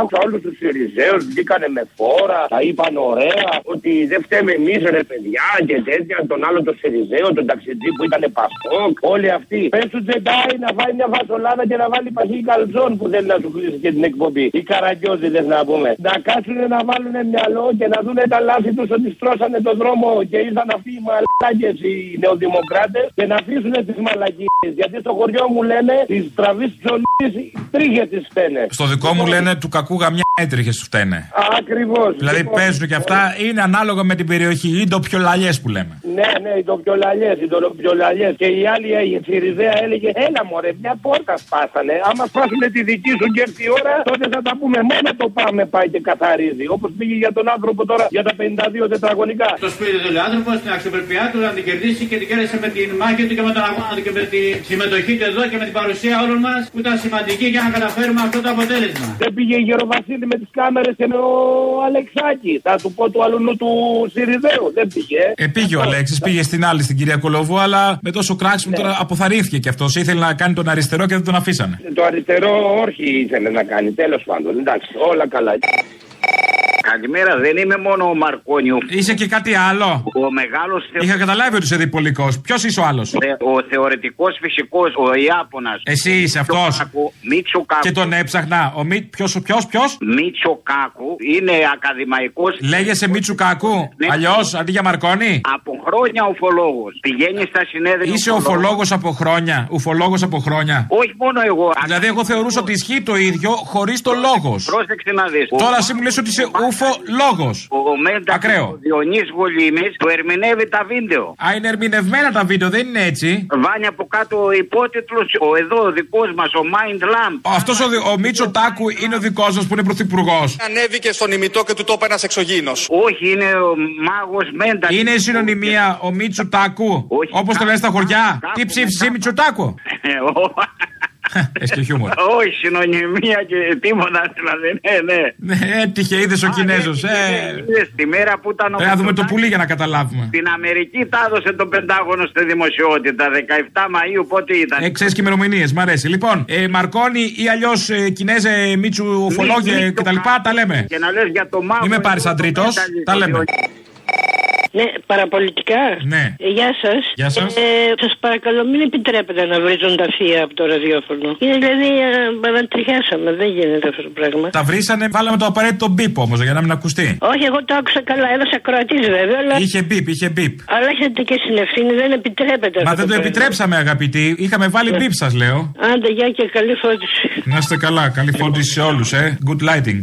Άκουσα όλους τους Συριζέους, βγήκανε με φόρα, τα είπαν ωραία, ότι δεν φταίμε εμείς ρε παιδιά και τέτοια, τον άλλο τον Συριζέο, τον ταξιτζή που ήτανε Πασόκ, όλοι αυτοί. Πες του Τζεντάι να φάει μια φασολάδα και να βάλει παχύ καλτζόν που θέλει να σου κλείσει και την εκπομπή. Οι καραγκιόζηδες να πούμε. Να κάτσουνε να βάλουνε μυαλό και να δουνε τα λάθη τους ότι στρώσανε τον δρόμο και ήρθαν αυτοί οι μαλάκες οι νεοδημοκράτες και να αφήσουνε τις μαλακίες. Γιατί στο χωριό μου λένε τις τραβείς ψωλής τρίχες τις φαίνε. Στο δικό μου λένε του κακού γαμιά έτριχες σου φταίνε. Ακριβώς. Δηλαδή λοιπόν, παίζουν και αυτά, είναι ανάλογα με την περιοχή. Οι ντοπιολαλιές που λέμε. Ναι, ναι, οι ντοπιολαλιές, οι ντοπιολαλιές. Και η άλλη, η Τσιριδέα έλεγε, έλα μωρέ, μια πόρτα σπάσανε. Άμα σπάσουμε τη δική σου και έρθει η ώρα, τότε θα τα πούμε. Μόνο το πάμε πάει και καθαρίζει. Όπως πήγε για τον άνθρωπο τώρα για τα 52 τετραγωνικά. Το σπίτι του άνθρωπο, την αξιοπρεπιά του, να την κερδίσει και την κέρδισε με την μάχη του και με τον αγώνα του και με τη συμμετοχή του εδώ και με την παρουσία όλων μας που ήταν σημαντική για να καταφέρουμε αυτό το αποτέλεσμα. Δεν πήγε η Γεροβασίλη με τις κάμερες και με ο Αλεξάκη. Θα του πω του αλουνού του Σιριδέου. Δεν πήγε. Πήγε ο Αλέξης, πήγε στην άλλη, στην κυρία Κολοβού, αλλά με τόσο κράξιμο τώρα αποθαρρύνθηκε κι αυτός. Ήθελε να κάνει τον αριστερό και δεν τον αφήσανε. Το αριστερό όχι ήθελε να κάνει. Τέλος πάντων. Εντάξει, όλα καλά. Καλημέρα, δεν είμαι μόνο ο Μαρκόνιου. Είσαι και κάτι άλλο. Ο μεγάλος. Είχα καταλάβει ότι είσαι διπολικός. Ποιος είσαι ο άλλος? Ο θεωρητικός φυσικός, ο Ιάπωνας. Εσύ είσαι αυτός. Μιτσοτάκου. Και τον έψαχνα. Ποιος? Μιτσοτάκου. Είναι ακαδημαϊκός. Λέγεσαι Μιτσοτάκου. Ναι. Αλλιώς αντί για Μαρκόνι. Από χρόνια ουφολόγος. Πηγαίνει στα συνέδρια. Είσαι ουφολόγος από χρόνια. Όχι μόνο εγώ. Δηλαδή, εγώ θεωρούσα ότι ισχύει το ίδιο χωρίς το λόγος. Πρόσεξε να δεις. Τώρα εσύ μου λες ότι είσαι ουφολόγος. Ο Μέντα Διονύσης Βολίμης το ερμηνεύει τα βίντεο. Α, είναι ερμηνευμένα τα βίντεο, δεν είναι έτσι. Βάνει από κάτω υπότιτλους ο εδώ ο δικός μας, ο Mind Lamp. Αυτός ο Μιτσοτάκου είναι ο δικός μας που είναι πρωθυπουργός. Ανέβηκε στον ημιτό και του το είπε ένας εξωγήινος. Όχι, είναι ο μάγος Μέντα. Είναι η συνωνυμία ο Μιτσοτάκου. Όπως το λένε στα χωριά. Τι ψήφισε Μιτσοτάκου? Όχι, συνωνυμία και τίποτα δηλαδή. Ναι. Έτυχε, είδε ο Κινέζος. Τη μέρα που ήταν. Πρέπει να δούμε το πουλί για να καταλάβουμε. Στην Αμερική τα έδωσε το Πεντάγωνο στη δημοσιότητα. 17 Μαΐου πότε ήταν. Εξές ημερομηνίες, μ' αρέσει. Λοιπόν, Μαρκόνι ή αλλιώς Κινέζε Μίτσου Φολόγε κτλ. Τα λέμε. Και να λες για το μάγο. Μην με πάρεις σαν τρίτος. Τα λέμε. Ναι, παραπολιτικά. Ναι. Γεια σας. Σας παρακαλώ, μην επιτρέπετε να βρίζουν τα θεία από το ραδιόφωνο. Είναι δηλαδή ανατριχιάσαμε, δεν γίνεται αυτό το πράγμα. Τα βρίσανε, βάλαμε το απαραίτητο μπίπ όμως για να μην ακουστεί. Όχι, εγώ το άκουσα καλά, ένας ακροατής βέβαια. Αλλά... Είχε μπίπ. Αλλά έχετε και στην ευθύνη, δεν επιτρέπετε. Μα δεν το επιτρέψαμε, αγαπητοί. Είχαμε βάλει μπίπ, σας λέω. Άντε, γεια και καλή φώτιση. Να είστε καλά, καλή φώτιση σε όλους, Good lighting.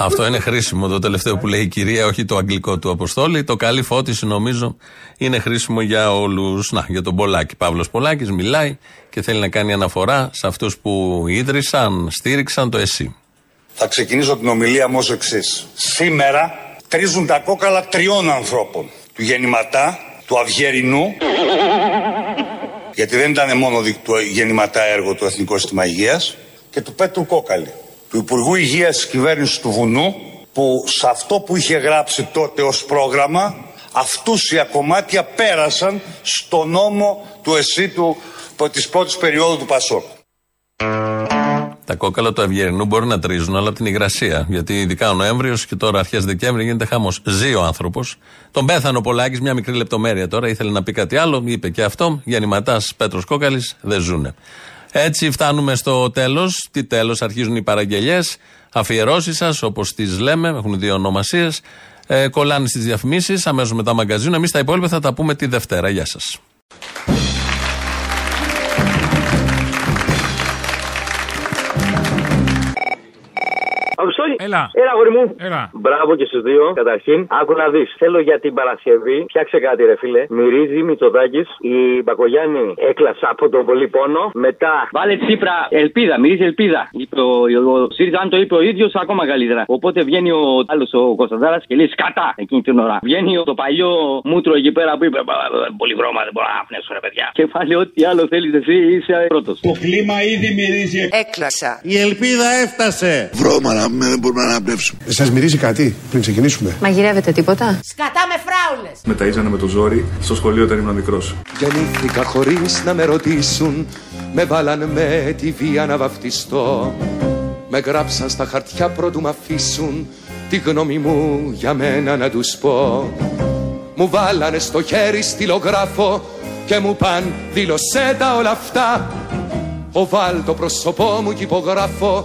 Αυτό είναι χρήσιμο, το τελευταίο που λέει η κυρία, όχι το αγγλικό του Αποστόλη. Το καλή φώτιση νομίζω είναι χρήσιμο για όλους. Να, για τον Πολάκη. Παύλος Πολάκης μιλάει και θέλει να κάνει αναφορά σε αυτούς που ίδρυσαν, στήριξαν το ΕΣΥ. Θα ξεκινήσω την ομιλία μου ως εξής. Σήμερα τρίζουν τα κόκαλα τριών ανθρώπων. Του Γεννηματά, του Αυγερινού, γιατί δεν ήταν μόνο το Γεννηματά έργο του Εθνικού Σύστημα Υγείας, και του Πέτρου Κόκαλη, του Υπουργού Υγείας της κυβέρνησης του Βουνού, που σε αυτό που είχε γράψει τότε ως πρόγραμμα, αυτούσια κομμάτια πέρασαν στο νόμο του ΕΣΥ της πρώτης περίοδου του Πασόκ. Τα κόκαλα του Αυγερινού μπορεί να τρίζουν, αλλά από την υγρασία. Γιατί ειδικά ο Νοέμβριος και τώρα αρχές Δεκέμβρη γίνεται χαμός. Ζει ο άνθρωπος. Τον πέθανε ο Πολάκης, μια μικρή λεπτομέρεια τώρα. Ήθελε να πει κάτι άλλο, είπε και αυτό. Γεννηματάς, Πέτρος Κόκαλης, δεν ζούνε. Έτσι φτάνουμε στο τέλος. Τι τέλος? Αρχίζουν οι παραγγελιές, αφιερώσεις σας, όπως τις λέμε, έχουν δύο ονομασίες, κολλάνε στις διαφημίσεις, αμέσως μετά μαγκαζίνο. Εμείς τα υπόλοιπα θα τα πούμε τη Δευτέρα. Γεια σας. Έλα, γόρι μου. Μπράβο και στους δύο. Καταρχήν, άκου να δεις. Θέλω για την Παρασκευή, φτιάξε κάτι, ρε φίλε. Μυρίζει Μιτσοτάκης. Η Μπακογιάννη έκλαψε από τον πολύ πόνο. Μετά, βάλε Τσίπρα ελπίδα. Μυρίζει ελπίδα. Ο ΣΥΡΙΖΑ, αν το είπε ο ίδιος, ακόμα καλύτερα. Οπότε βγαίνει ο άλλος ο Κωνσταντάρας και λέει σκατά εκείνη την ώρα. Βγαίνει το παλιό μούτρο εκεί πέρα που είπε πολύ βρώμα, δεν μπορώ να αφνέσω, ρε παιδιά. Και πάλι ό,τι άλλο θέλεις εσύ, είσαι πρώτος. Το κλίμα ήδη μυρίζει. Έκλασα. Η ελπίδα έφτασε. Βρώμα να με δεν μπορούμε να αναπνεύσουμε. Σας μυρίζει κάτι πριν ξεκινήσουμε? Μαγειρεύετε τίποτα? Σκατά με φράουλες. Με ταΐζανε με το ζόρι στο σχολείο όταν ήμουν μικρός. Γεννήθηκα χωρίς να με ρωτήσουν. Με βάλαν με τη βία να βαφτιστώ. Με γράψαν στα χαρτιά πρώτου μ' αφήσουν τη γνώμη μου για μένα να τους πω. Μου βάλανε στο χέρι στυλογράφο και μου παν δήλωσέ τα όλα αυτά. Οβάλ το πρόσωπό μου κι υπογράφω.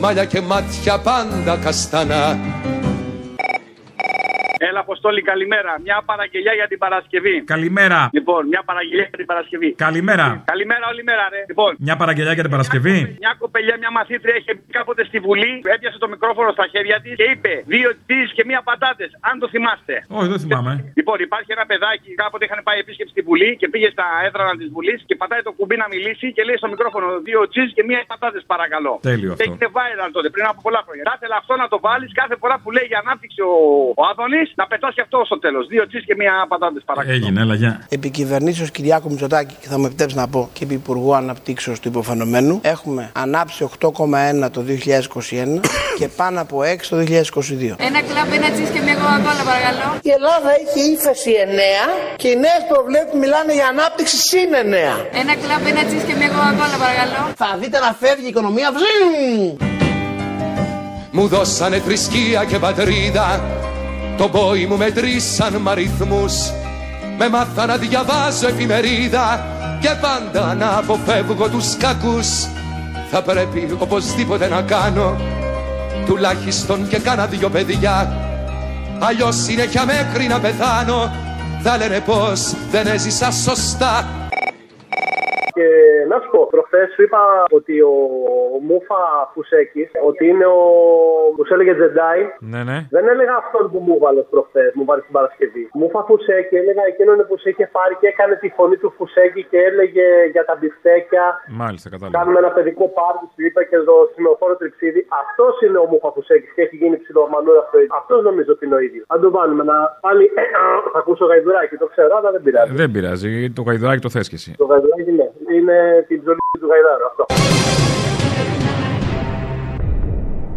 Μάλια και μάτια πάντα καστανά. Έλα, Αποστόλη, καλημέρα. Μια παραγγελιά για την Παρασκευή. Καλημέρα. Λοιπόν, μια παραγγελιά για την Παρασκευή. Καλημέρα. Καλημέρα, όλη μέρα, ρε. Λοιπόν, μια παραγγελιά για την Παρασκευή. Μια κοπελιά, μια μαθήτρια, είχε πει κάποτε στη Βουλή, έπιασε το μικρόφωνο στα χέρια τη και είπε: δύο τσίς και μία πατάτες. Αν το θυμάστε. Όχι, δεν θυμάμαι. Λοιπόν, υπάρχει ένα παιδάκι, κάποτε είχαν πάει επίσκεψη στη Βουλή και πήγε στα έδρανα τη Βουλή και πατάει το κουμπί να μιλήσει και λέει στο μικρόφωνο: δύο τσίς και μία πατάτες, παρακαλώ. Τέλειο. Και έγινε viral τότε πριν από πολλά χρόνια. Θα ήθελα αυτό να το βάλει κάθε φορά που λέει για ανάπτυξη ο Άδωνης. Να πετάς και αυτό στο τέλος. Δύο τσις και μία πατάτες, παρακαλώ. Έγινε, έλα, γεια. Επί κυβερνήσεως Κυριάκου Μιτσοτάκη, και θα μου επιτρέψει να πω και επί Υπουργού Αναπτύξεως του υποφαινομένου, έχουμε ανάψει 8,1 το 2021 και πάνω από 6 το 2022. Ένα κλαμπ, ένα τσις και μία κοκακόλα, παρακαλώ. Η Ελλάδα έχει ύφεση 9 και οι νέες προβλέψεις μιλάνε για ανάπτυξη συν 9. Ένα κλαμπ, ένα τσις και μία κοκακόλα, παρακαλώ. Θα δείτε να φεύγει η οικονομία. Μου δώσανε θρησκεία και πατρίδα. Τον πόη μου μετρήσαν μ' αριθμούς. Με μάθα να διαβάζω εφημερίδα και πάντα να αποφεύγω τους κακούς. Θα πρέπει οπωσδήποτε να κάνω τουλάχιστον και κάνα δυο παιδιά. Αλλιώς συνέχεια μέχρι να πεθάνω θα λένε πως δεν έζησα σωστά. Και να σου πω, προχθές σου είπα ότι ο Μούφα Φουσέκης, ότι είναι ο που σου έλεγε Τζεντάι. Ναι, ναι. Δεν έλεγα αυτόν που μου βάλε προχθές, μου βάλε την Παρασκευή. Μούφα Φουσέκη, έλεγα εκείνον που σε είχε πάρει και έκανε τη φωνή του Φουσέκη και έλεγε για τα μπιφτέκια. Μάλιστα, κατάλαβα. Κάνουμε ένα παιδικό πάρτι, σου είπα και εδώ στην οφόρο τριψίδι. Αυτός είναι ο Μούφα Φουσέκης και έχει γίνει ψιλομανούρα αυτό. Αυτός νομίζω ότι είναι ο ίδιος. Αν τον βάλουμε να πάλι. Θα ακούσω γαϊδουράκι, το ξέρω, αλλά δεν πειράζει. Δεν πειράζει, το γαϊδουράκι το θες κι εσύ. Το γαϊδουράκι, ναι. Είναι την ψωλή του Γαϊδάρου, αυτό.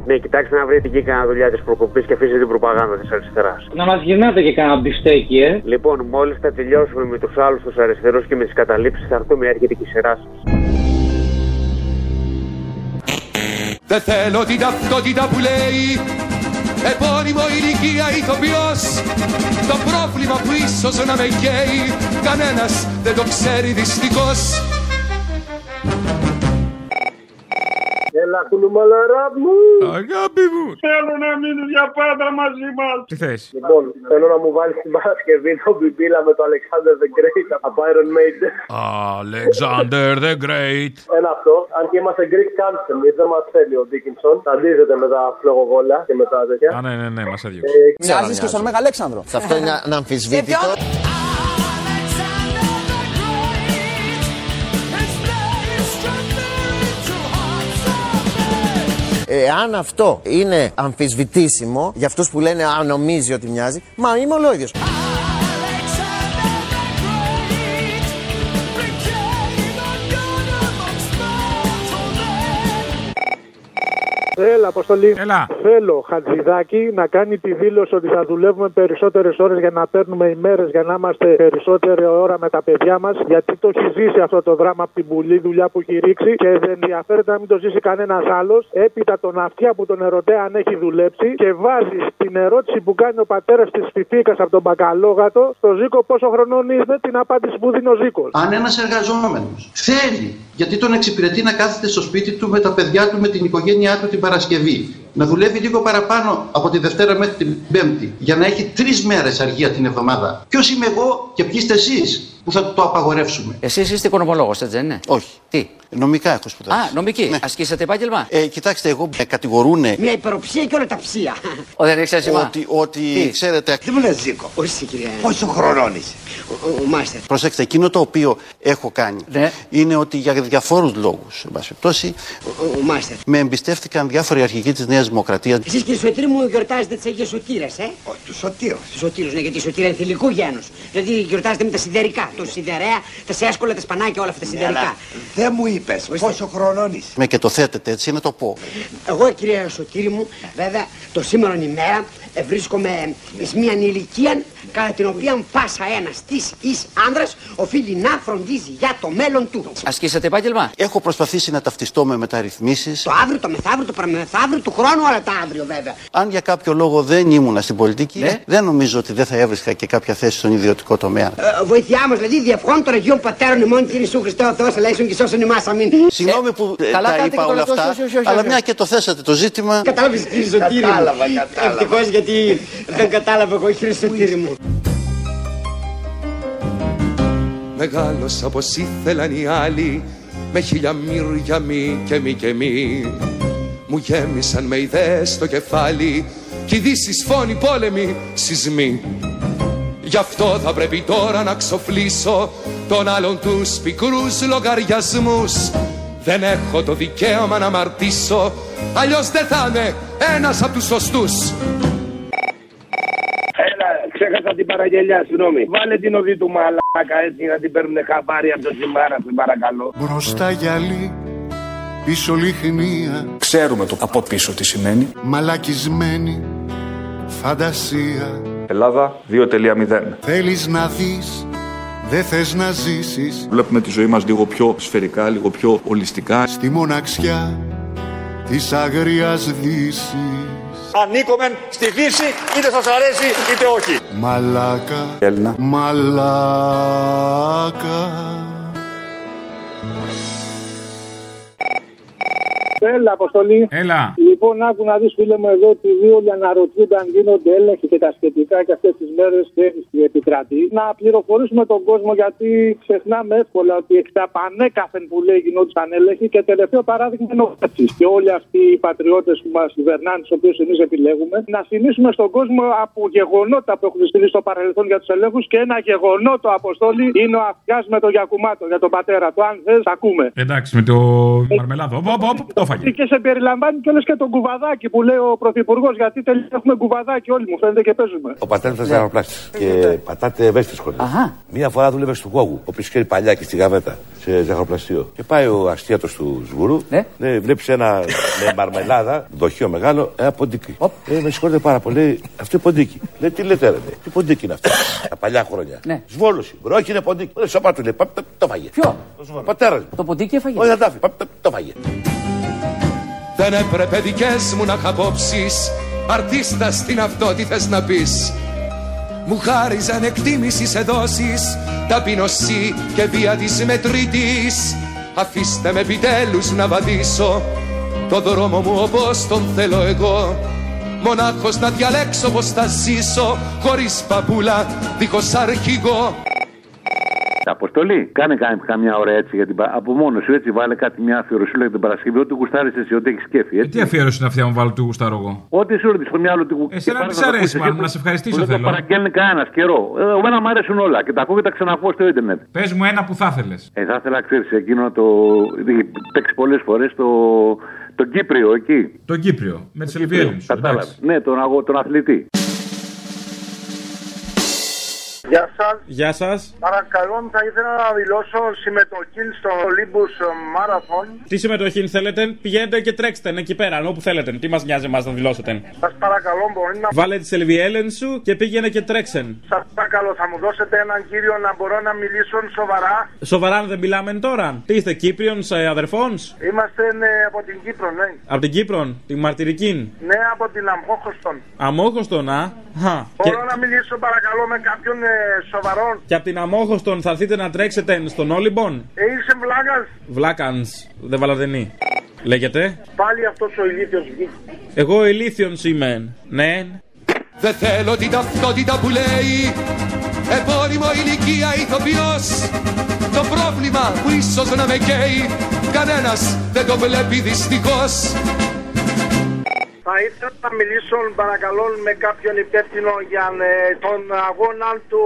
Ναι, κοιτάξτε να βρείτε εκεί κανένα δουλειά της προκοπής και αφήστε την προπαγάνδα της αριστεράς. Να μας γυρνάτε και κανένα μπιστέκι, ε. Λοιπόν, μόλις θα τελειώσουμε με τους άλλους τους αριστερούς και με τις καταλήψεις, θα έρθουμε, έρχεται και η σειρά σας. Δεν θέλω την ταυτότητα που λέει επώνυμο ηλικία ηθοποιός. Το πρόβλημα που ίσως να με καίει κανένας δεν το ξέρει δυστυχώς. Έλα, κουνούμαλαρά μου! Αγάπη μου! Θέλω να μείνεις για πάντα μαζί μας! Τι θες? Λοιπόν, θέλω να μου βάλεις την Παρασκευή τον πιπίλα με το Alexander the Great από Iron Maiden. Alexander the Great! Ένα αυτό, αν και είμαστε Greek cancel, δεν μας θέλει ο Dickinson. Θα αντίζεται με τα φλογοβόλα και με τα τέτοια. Α, ναι, ναι, ναι, μας έδιωξε. Μοιάζεις και στον Μέγα Αλέξανδρο. Σε αυτό είναι αναμφισβήτητο. Εάν αυτό είναι αμφισβητήσιμο για αυτούς που λένε αν νομίζει ότι μοιάζει, μα είμαι ολόιδιος. Έλα, Αποστολή. Έλα. Θέλω Χατζηδάκη να κάνει τη δήλωση ότι θα δουλεύουμε περισσότερες ώρες για να παίρνουμε ημέρες, για να είμαστε περισσότερη ώρα με τα παιδιά μας. Γιατί το έχει ζήσει αυτό το δράμα από την πουλή δουλειά που έχει ρίξει και δεν ενδιαφέρεται να μην το ζήσει κανένας άλλος. Έπειτα τον αυτιά που τον ερωτάει αν έχει δουλέψει και βάζει την ερώτηση που κάνει ο πατέρας της Φιφίκας από τον Μπακαλόγατο στο Ζήκο πόσο χρονών είσαι, την απάντηση που δίνει ο Ζήκος. Αν ένας εργαζόμενος θέλει, γιατί τον εξυπηρετεί να κάθεται στο σπίτι του με τα παιδιά του, με την οικογένειά του την Παρασκευή, να δουλεύει λίγο παραπάνω από τη Δευτέρα μέχρι την Πέμπτη, για να έχει 3 μέρες αργία την εβδομάδα. Ποιος είμαι εγώ και ποιοι είστε εσείς που θα το απαγορεύσουμε? Εσείς είστε οικονομολόγος, έτσι δεν είναι? Όχι. Τι? Νομικά έχω σπουδάσει. Α, νομική. Ναι. Ασκήσατε επάγγελμα. Κοιτάξτε, εγώ κατηγορούνε. Μια υπεροψία και ολοταψία. Δεν έχει σημασία. Ότι ξέρετε. Δεν μου λες Ζήκο. Όχι, κυρία. Πόσο χρονών είσαι? Ο μάστερ. Προσέξτε, εκείνο το οποίο έχω κάνει είναι ότι για διαφόρους λόγους, εν πάση περιπτώσει, με εμπιστεύτηκαν διάφοροι αρχηγοί της Νέας Δημοκρατίας. Εσείς, κύριε Σωτήρη μου, γιορτάζετε τις Αγίες Σωτήρες, ε? Του Σωτήρου. Του Σωτήρου, ναι, γιατί η Σωτήρα είναι θηλυκού γένους. Δηλαδή γιορτάζετε με τα σιδερικά. Το σιδερέα, τα σέσκολα, τα σπανάκια, όλα αυτά τα σιδερικά. Δεν μου είπε. Πόσο χρονών είσαι? Με και το θέτετε έτσι να το πω. Εγώ, κυρία Σωτήρη μου, βέβαια το σήμερον ημέρα βρίσκομαι εις μίαν ηλικία κατά την οποία πάσα ένας της εις άνδρας οφείλει να φροντίζει για το μέλλον του. Ασκήσατε επάγγελμα? Έχω προσπαθήσει να ταυτιστώ με μεταρρυθμίσεις. Το αύριο, το μεθαύριο, το παραμεθαύριο, του χρόνου, αλλά τα αύριο βέβαια. Αν για κάποιο λόγο δεν ήμουνα στην πολιτική, δεν νομίζω ότι δεν θα έβρισκα και κάποια θέση στον ιδιωτικό τομέα. Βοηθειά μας, δηλαδή διευχών των Αγίων Πατέρων ημών, κύριε Ιησού Χριστέ ο Θεός, ελέησον και σώσον ημάς. Συγγνώμη που τα είπα όλα αυτά, αλλά μια και το θέσατε το ζήτημα. Κατάλαβες, κύριε Σωτήρη? Κατάλαβα, κατάλαβα. γιατί δεν κατάλαβα εγώ χειριστήρι μου. Μεγάλωσα όπως ήθελαν οι άλλοι, με χίλια μύρια μη και μη και μη. Μου γέμισαν με ιδέες στο κεφάλι κι ειδήσεις, φόνοι, πόλεμοι, σεισμοί. Γι' αυτό θα πρέπει τώρα να ξοφλήσω των άλλων τους πικρούς λογαριασμούς. Δεν έχω το δικαίωμα να αμαρτήσω, αλλιώς δεν θα είμαι ένας από τους σωστούς. Ξέχασα την παραγγελιά, συγγνώμη. Βάλε την οδή του μαλάκα έτσι να την παίρνουνε χαμπάρι από το τσιμάρα, σε παρακαλώ. Μπροστά γυαλί, πίσω λιχνία. Ξέρουμε το από πίσω τι σημαίνει. Μαλακισμένη φαντασία. Ελλάδα 2.0. Θέλεις να δεις, δεν θες να ζήσεις. Βλέπουμε τη ζωή μας λίγο πιο σφαιρικά, λίγο πιο ολιστικά. Στη μοναξιά της αγριάς δύσης. Ανήκομεν στη Δύση, είτε σας αρέσει είτε όχι. Μαλάκα, Έλληνα, μαλάκα. Έλα, Αποστολή. Έλα. Λοιπόν, άκου να δεις, φίλε μου, εδώ ότι όλοι αναρωτιούνται αν γίνονται έλεγχοι και τα σχετικά και αυτές τις μέρες και στην επικράτη. Να πληροφορήσουμε τον κόσμο, γιατί ξεχνάμε εύκολα ότι εξ τα πανέκαθεν που λέει γινόντουσαν έλεγχοι. Και τελευταίο παράδειγμα είναι ο Χατζηδάκης. Και όλοι αυτοί οι πατριώτες που μας κυβερνάνε, τους οποίους εμείς επιλέγουμε, να θυμίσουμε στον κόσμο από γεγονότα που έχουν στείλει στο παρελθόν για τους ελέγχους. Και ένα γεγονότο, Αποστολή, είναι ο Αφγάς με τον Γιακουμάτο για τον πατέρα του. Αν θες, ακούμε. Εντάξει, με το Μαρμελάδο. Και σε περιλαμβάνει κιόλας και τον κουβαδάκι που λέει ο Πρωθυπουργός. Γιατί τελικά έχουμε κουβαδάκι όλοι, μου φαίνεται, και παίζουμε. Ο πατέρα ήταν αεροπλάστης και πατάτε ευαίσθητες χώρες. Μία φορά δούλευε στον Κόγου, ο οποίος ξέρει παλιά και στη Γαβέτα, σε ζαχαροπλαστείο. Και πάει ο αστίατος του Σγουρού, βλέπει ένα με μαρμελάδα, δοχείο μεγάλο, ένα ποντίκι. Με συγχωρείτε πάρα πολύ, αυτό είναι ποντίκι. Λέει, τι λέτε, ρε, τι ποντίκι είναι αυτό, τα παλιά χρόνια. Σβόλωση, όχι είναι ποντίκι. Σώμα του λέει, το φάγε. Ποιο? Ο πατέρα μου. Το ποντίκι έφαγε. Όχι, το φάγε. Δεν έπρεπε δικές μου να είχα απόψεις. Αρτίστας την αυτό τι θες να πεις. Μου χάριζαν εκτίμηση σε δόσεις, ταπεινωσή και βία της μετρητής. Αφήστε με επιτέλους να βαδίσω το δρόμο μου όπως τον θέλω εγώ. Μονάχος να διαλέξω πως θα ζήσω, χωρίς παπούλα, δίχως αρχηγό. Αποστολή, κάνε καμιά ώρα έτσι για την... από μόνο σου, έτσι βάλε κάτι, μια αφιερωσούλα για την Παρασκευή. Ό,τι γουστάρεις εσύ, ό,τι έχεις κέφι. Έτσι. Τι αφιέρωση είναι αυτή, αν βάλω του γουστάρω εγώ. Ό,τι σου έρθει στο μυαλό του γουστάρω. Εσένα δεν σ' αρέσει, μάλλον να σε ευχαριστήσω. Δεν το παραγγέλνει κανένα καιρό. Εμένα μου αρέσουν όλα και τα ακούω και τα ξαναπώ στο Ιντερνετ. Πες μου ένα που θα ήθελες. Θα ήθελα, ξέρεις, εκείνο το. Παίξει πολλές φορές το. Τον Κύπριο εκεί. Τον Κύπριο, με τις Ελβιέλους. Κατάλαβε. Ναι, τον αθλητή. Γεια σας. Γεια σας. Παρακαλώ, θα ήθελα να δηλώσω συμμετοχή στο Olympus Marathon. Τι συμμετοχή θέλετε, πηγαίνετε και τρέξτε εκεί πέρα, όπου θέλετε. Τι μας νοιάζει εμάς να δηλώσετε. Σας παρακαλώ, μπορεί να. Βάλε τις Ελβιέλεν σου και πήγαινε και τρέξεν. Σας παρακαλώ, θα μου δώσετε έναν κύριο να μπορώ να μιλήσω σοβαρά. Σοβαρά δεν μιλάμε τώρα. Τι είστε, Κύπριον, αδερφών. Είμαστε από την Κύπρο, ναι. Από την Κύπρο, τη μαρτυρική. Ναι, από την Αμόχωστον. Αμόχωστον, α. Μπορώ και... να μιλήσω, παρακαλώ, με κάποιον. Σοβαρόν. Και από την Αμόχωστον θα έρθετε να τρέξετε στον Όλυμπον. Είσαι βλάκας. Βλάκανς, δεν βαλαδενή. Λέγεται. Πάλι αυτός ο ηλίθιος βγήκε. Εγώ ο ηλίθιος είμαι. Ναι. Δεν θέλω την ταυτότητα που λέει επώνυμο ηλικία ηθοποιός. Το πρόβλημα που ίσως να με καίει, κανένας δεν το βλέπει δυστυχώς. Θα ήθελα να μιλήσω, παρακαλώ, με κάποιον υπεύθυνο για τον αγώνα του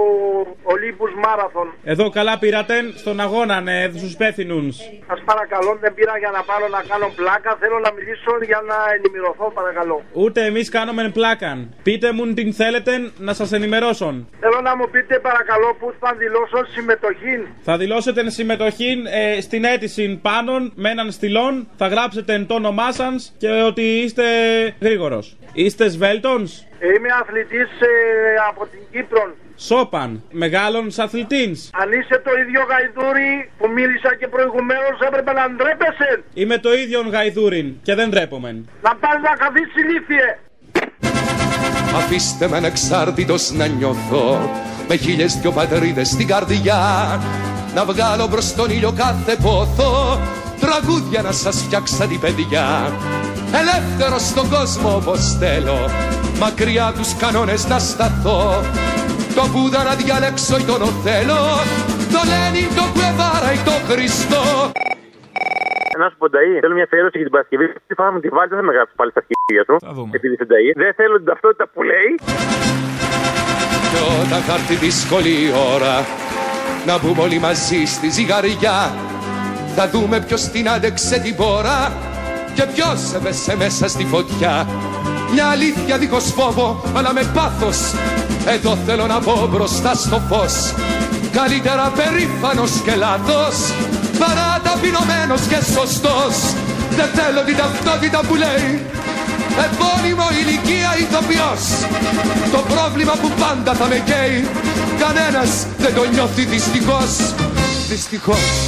Olympus Marathon. Εδώ καλά πήρατε στον αγώνα, ναι, στους υπεύθυνους. Σας παρακαλώ, δεν πήρα για να πάρω να κάνω πλάκα, θέλω να μιλήσω για να ενημερωθώ, παρακαλώ. Ούτε εμείς κάνουμε πλάκα. Πείτε μου την θέλετε να σας ενημερώσω. Θέλω να μου πείτε, παρακαλώ, πού θα δηλώσω συμμετοχή. Θα δηλώσετε συμμετοχή στην αίτηση πάνω με έναν στυλόν, θα γράψετε το όνομά σας και ότι είστε... γρήγορος. Είστε σβέλτονς. Είμαι αθλητής από την Κύπρο. Σόπαν, μεγάλων αθλητής. Αν είσαι το ίδιο γαϊδούρι που μίλησα και προηγουμένως, έπρεπε να ντρέπεσαι. Είμαι το ίδιο γαϊδούριν και δεν ντρέπομεν. Να πας να καθίσεις, ηλίθιε. Αφήστε με ανεξάρτητος να νιώθω, με χίλιες δυο πατρίδες στην καρδιά. Να βγάλω προς τον ήλιο κάθε πόθο τραγούδια να σας φτιάξαν οι παιδιά. Ελεύθερος στον κόσμο όπως θέλω, μακριά τους κανόνες να σταθώ. Το Βούδα να διαλέξω ή τον Οθέλο, το Λένιν, το Κουεβάρα ή τον Χριστό. Να σου πω, Νταΐ, θέλω μια αφιέρωση για την Παρασκευή. Τι φάμε τη βάλτε, θα με γράψει πάλι στα αρχίδια σου. Θα δούμε. Επειδή είσαι Νταΐ, δεν θέλω την ταυτότητα που λέει. Κι όταν θα έρθει δύσκολη η ώρα, να μπούμε όλοι μαζί στη ζυγαριά. Θα δούμε ποιος την άντεξε την πόρα και ποιος έπεσε μέσα στη φωτιά. Μια αλήθεια δίχως φόβο, αλλά με πάθος. Εδώ θέλω να πω μπροστά στο φως. Καλύτερα περήφανος και λάθος, παρά ταπεινωμένος και σωστός. Δεν θέλω την ταυτότητα που λέει επώνυμο, ηλικία, ηθοποιός. Το πρόβλημα που πάντα θα με καίει, κανένας δεν το νιώθει δυστυχώς. Δυστυχώς.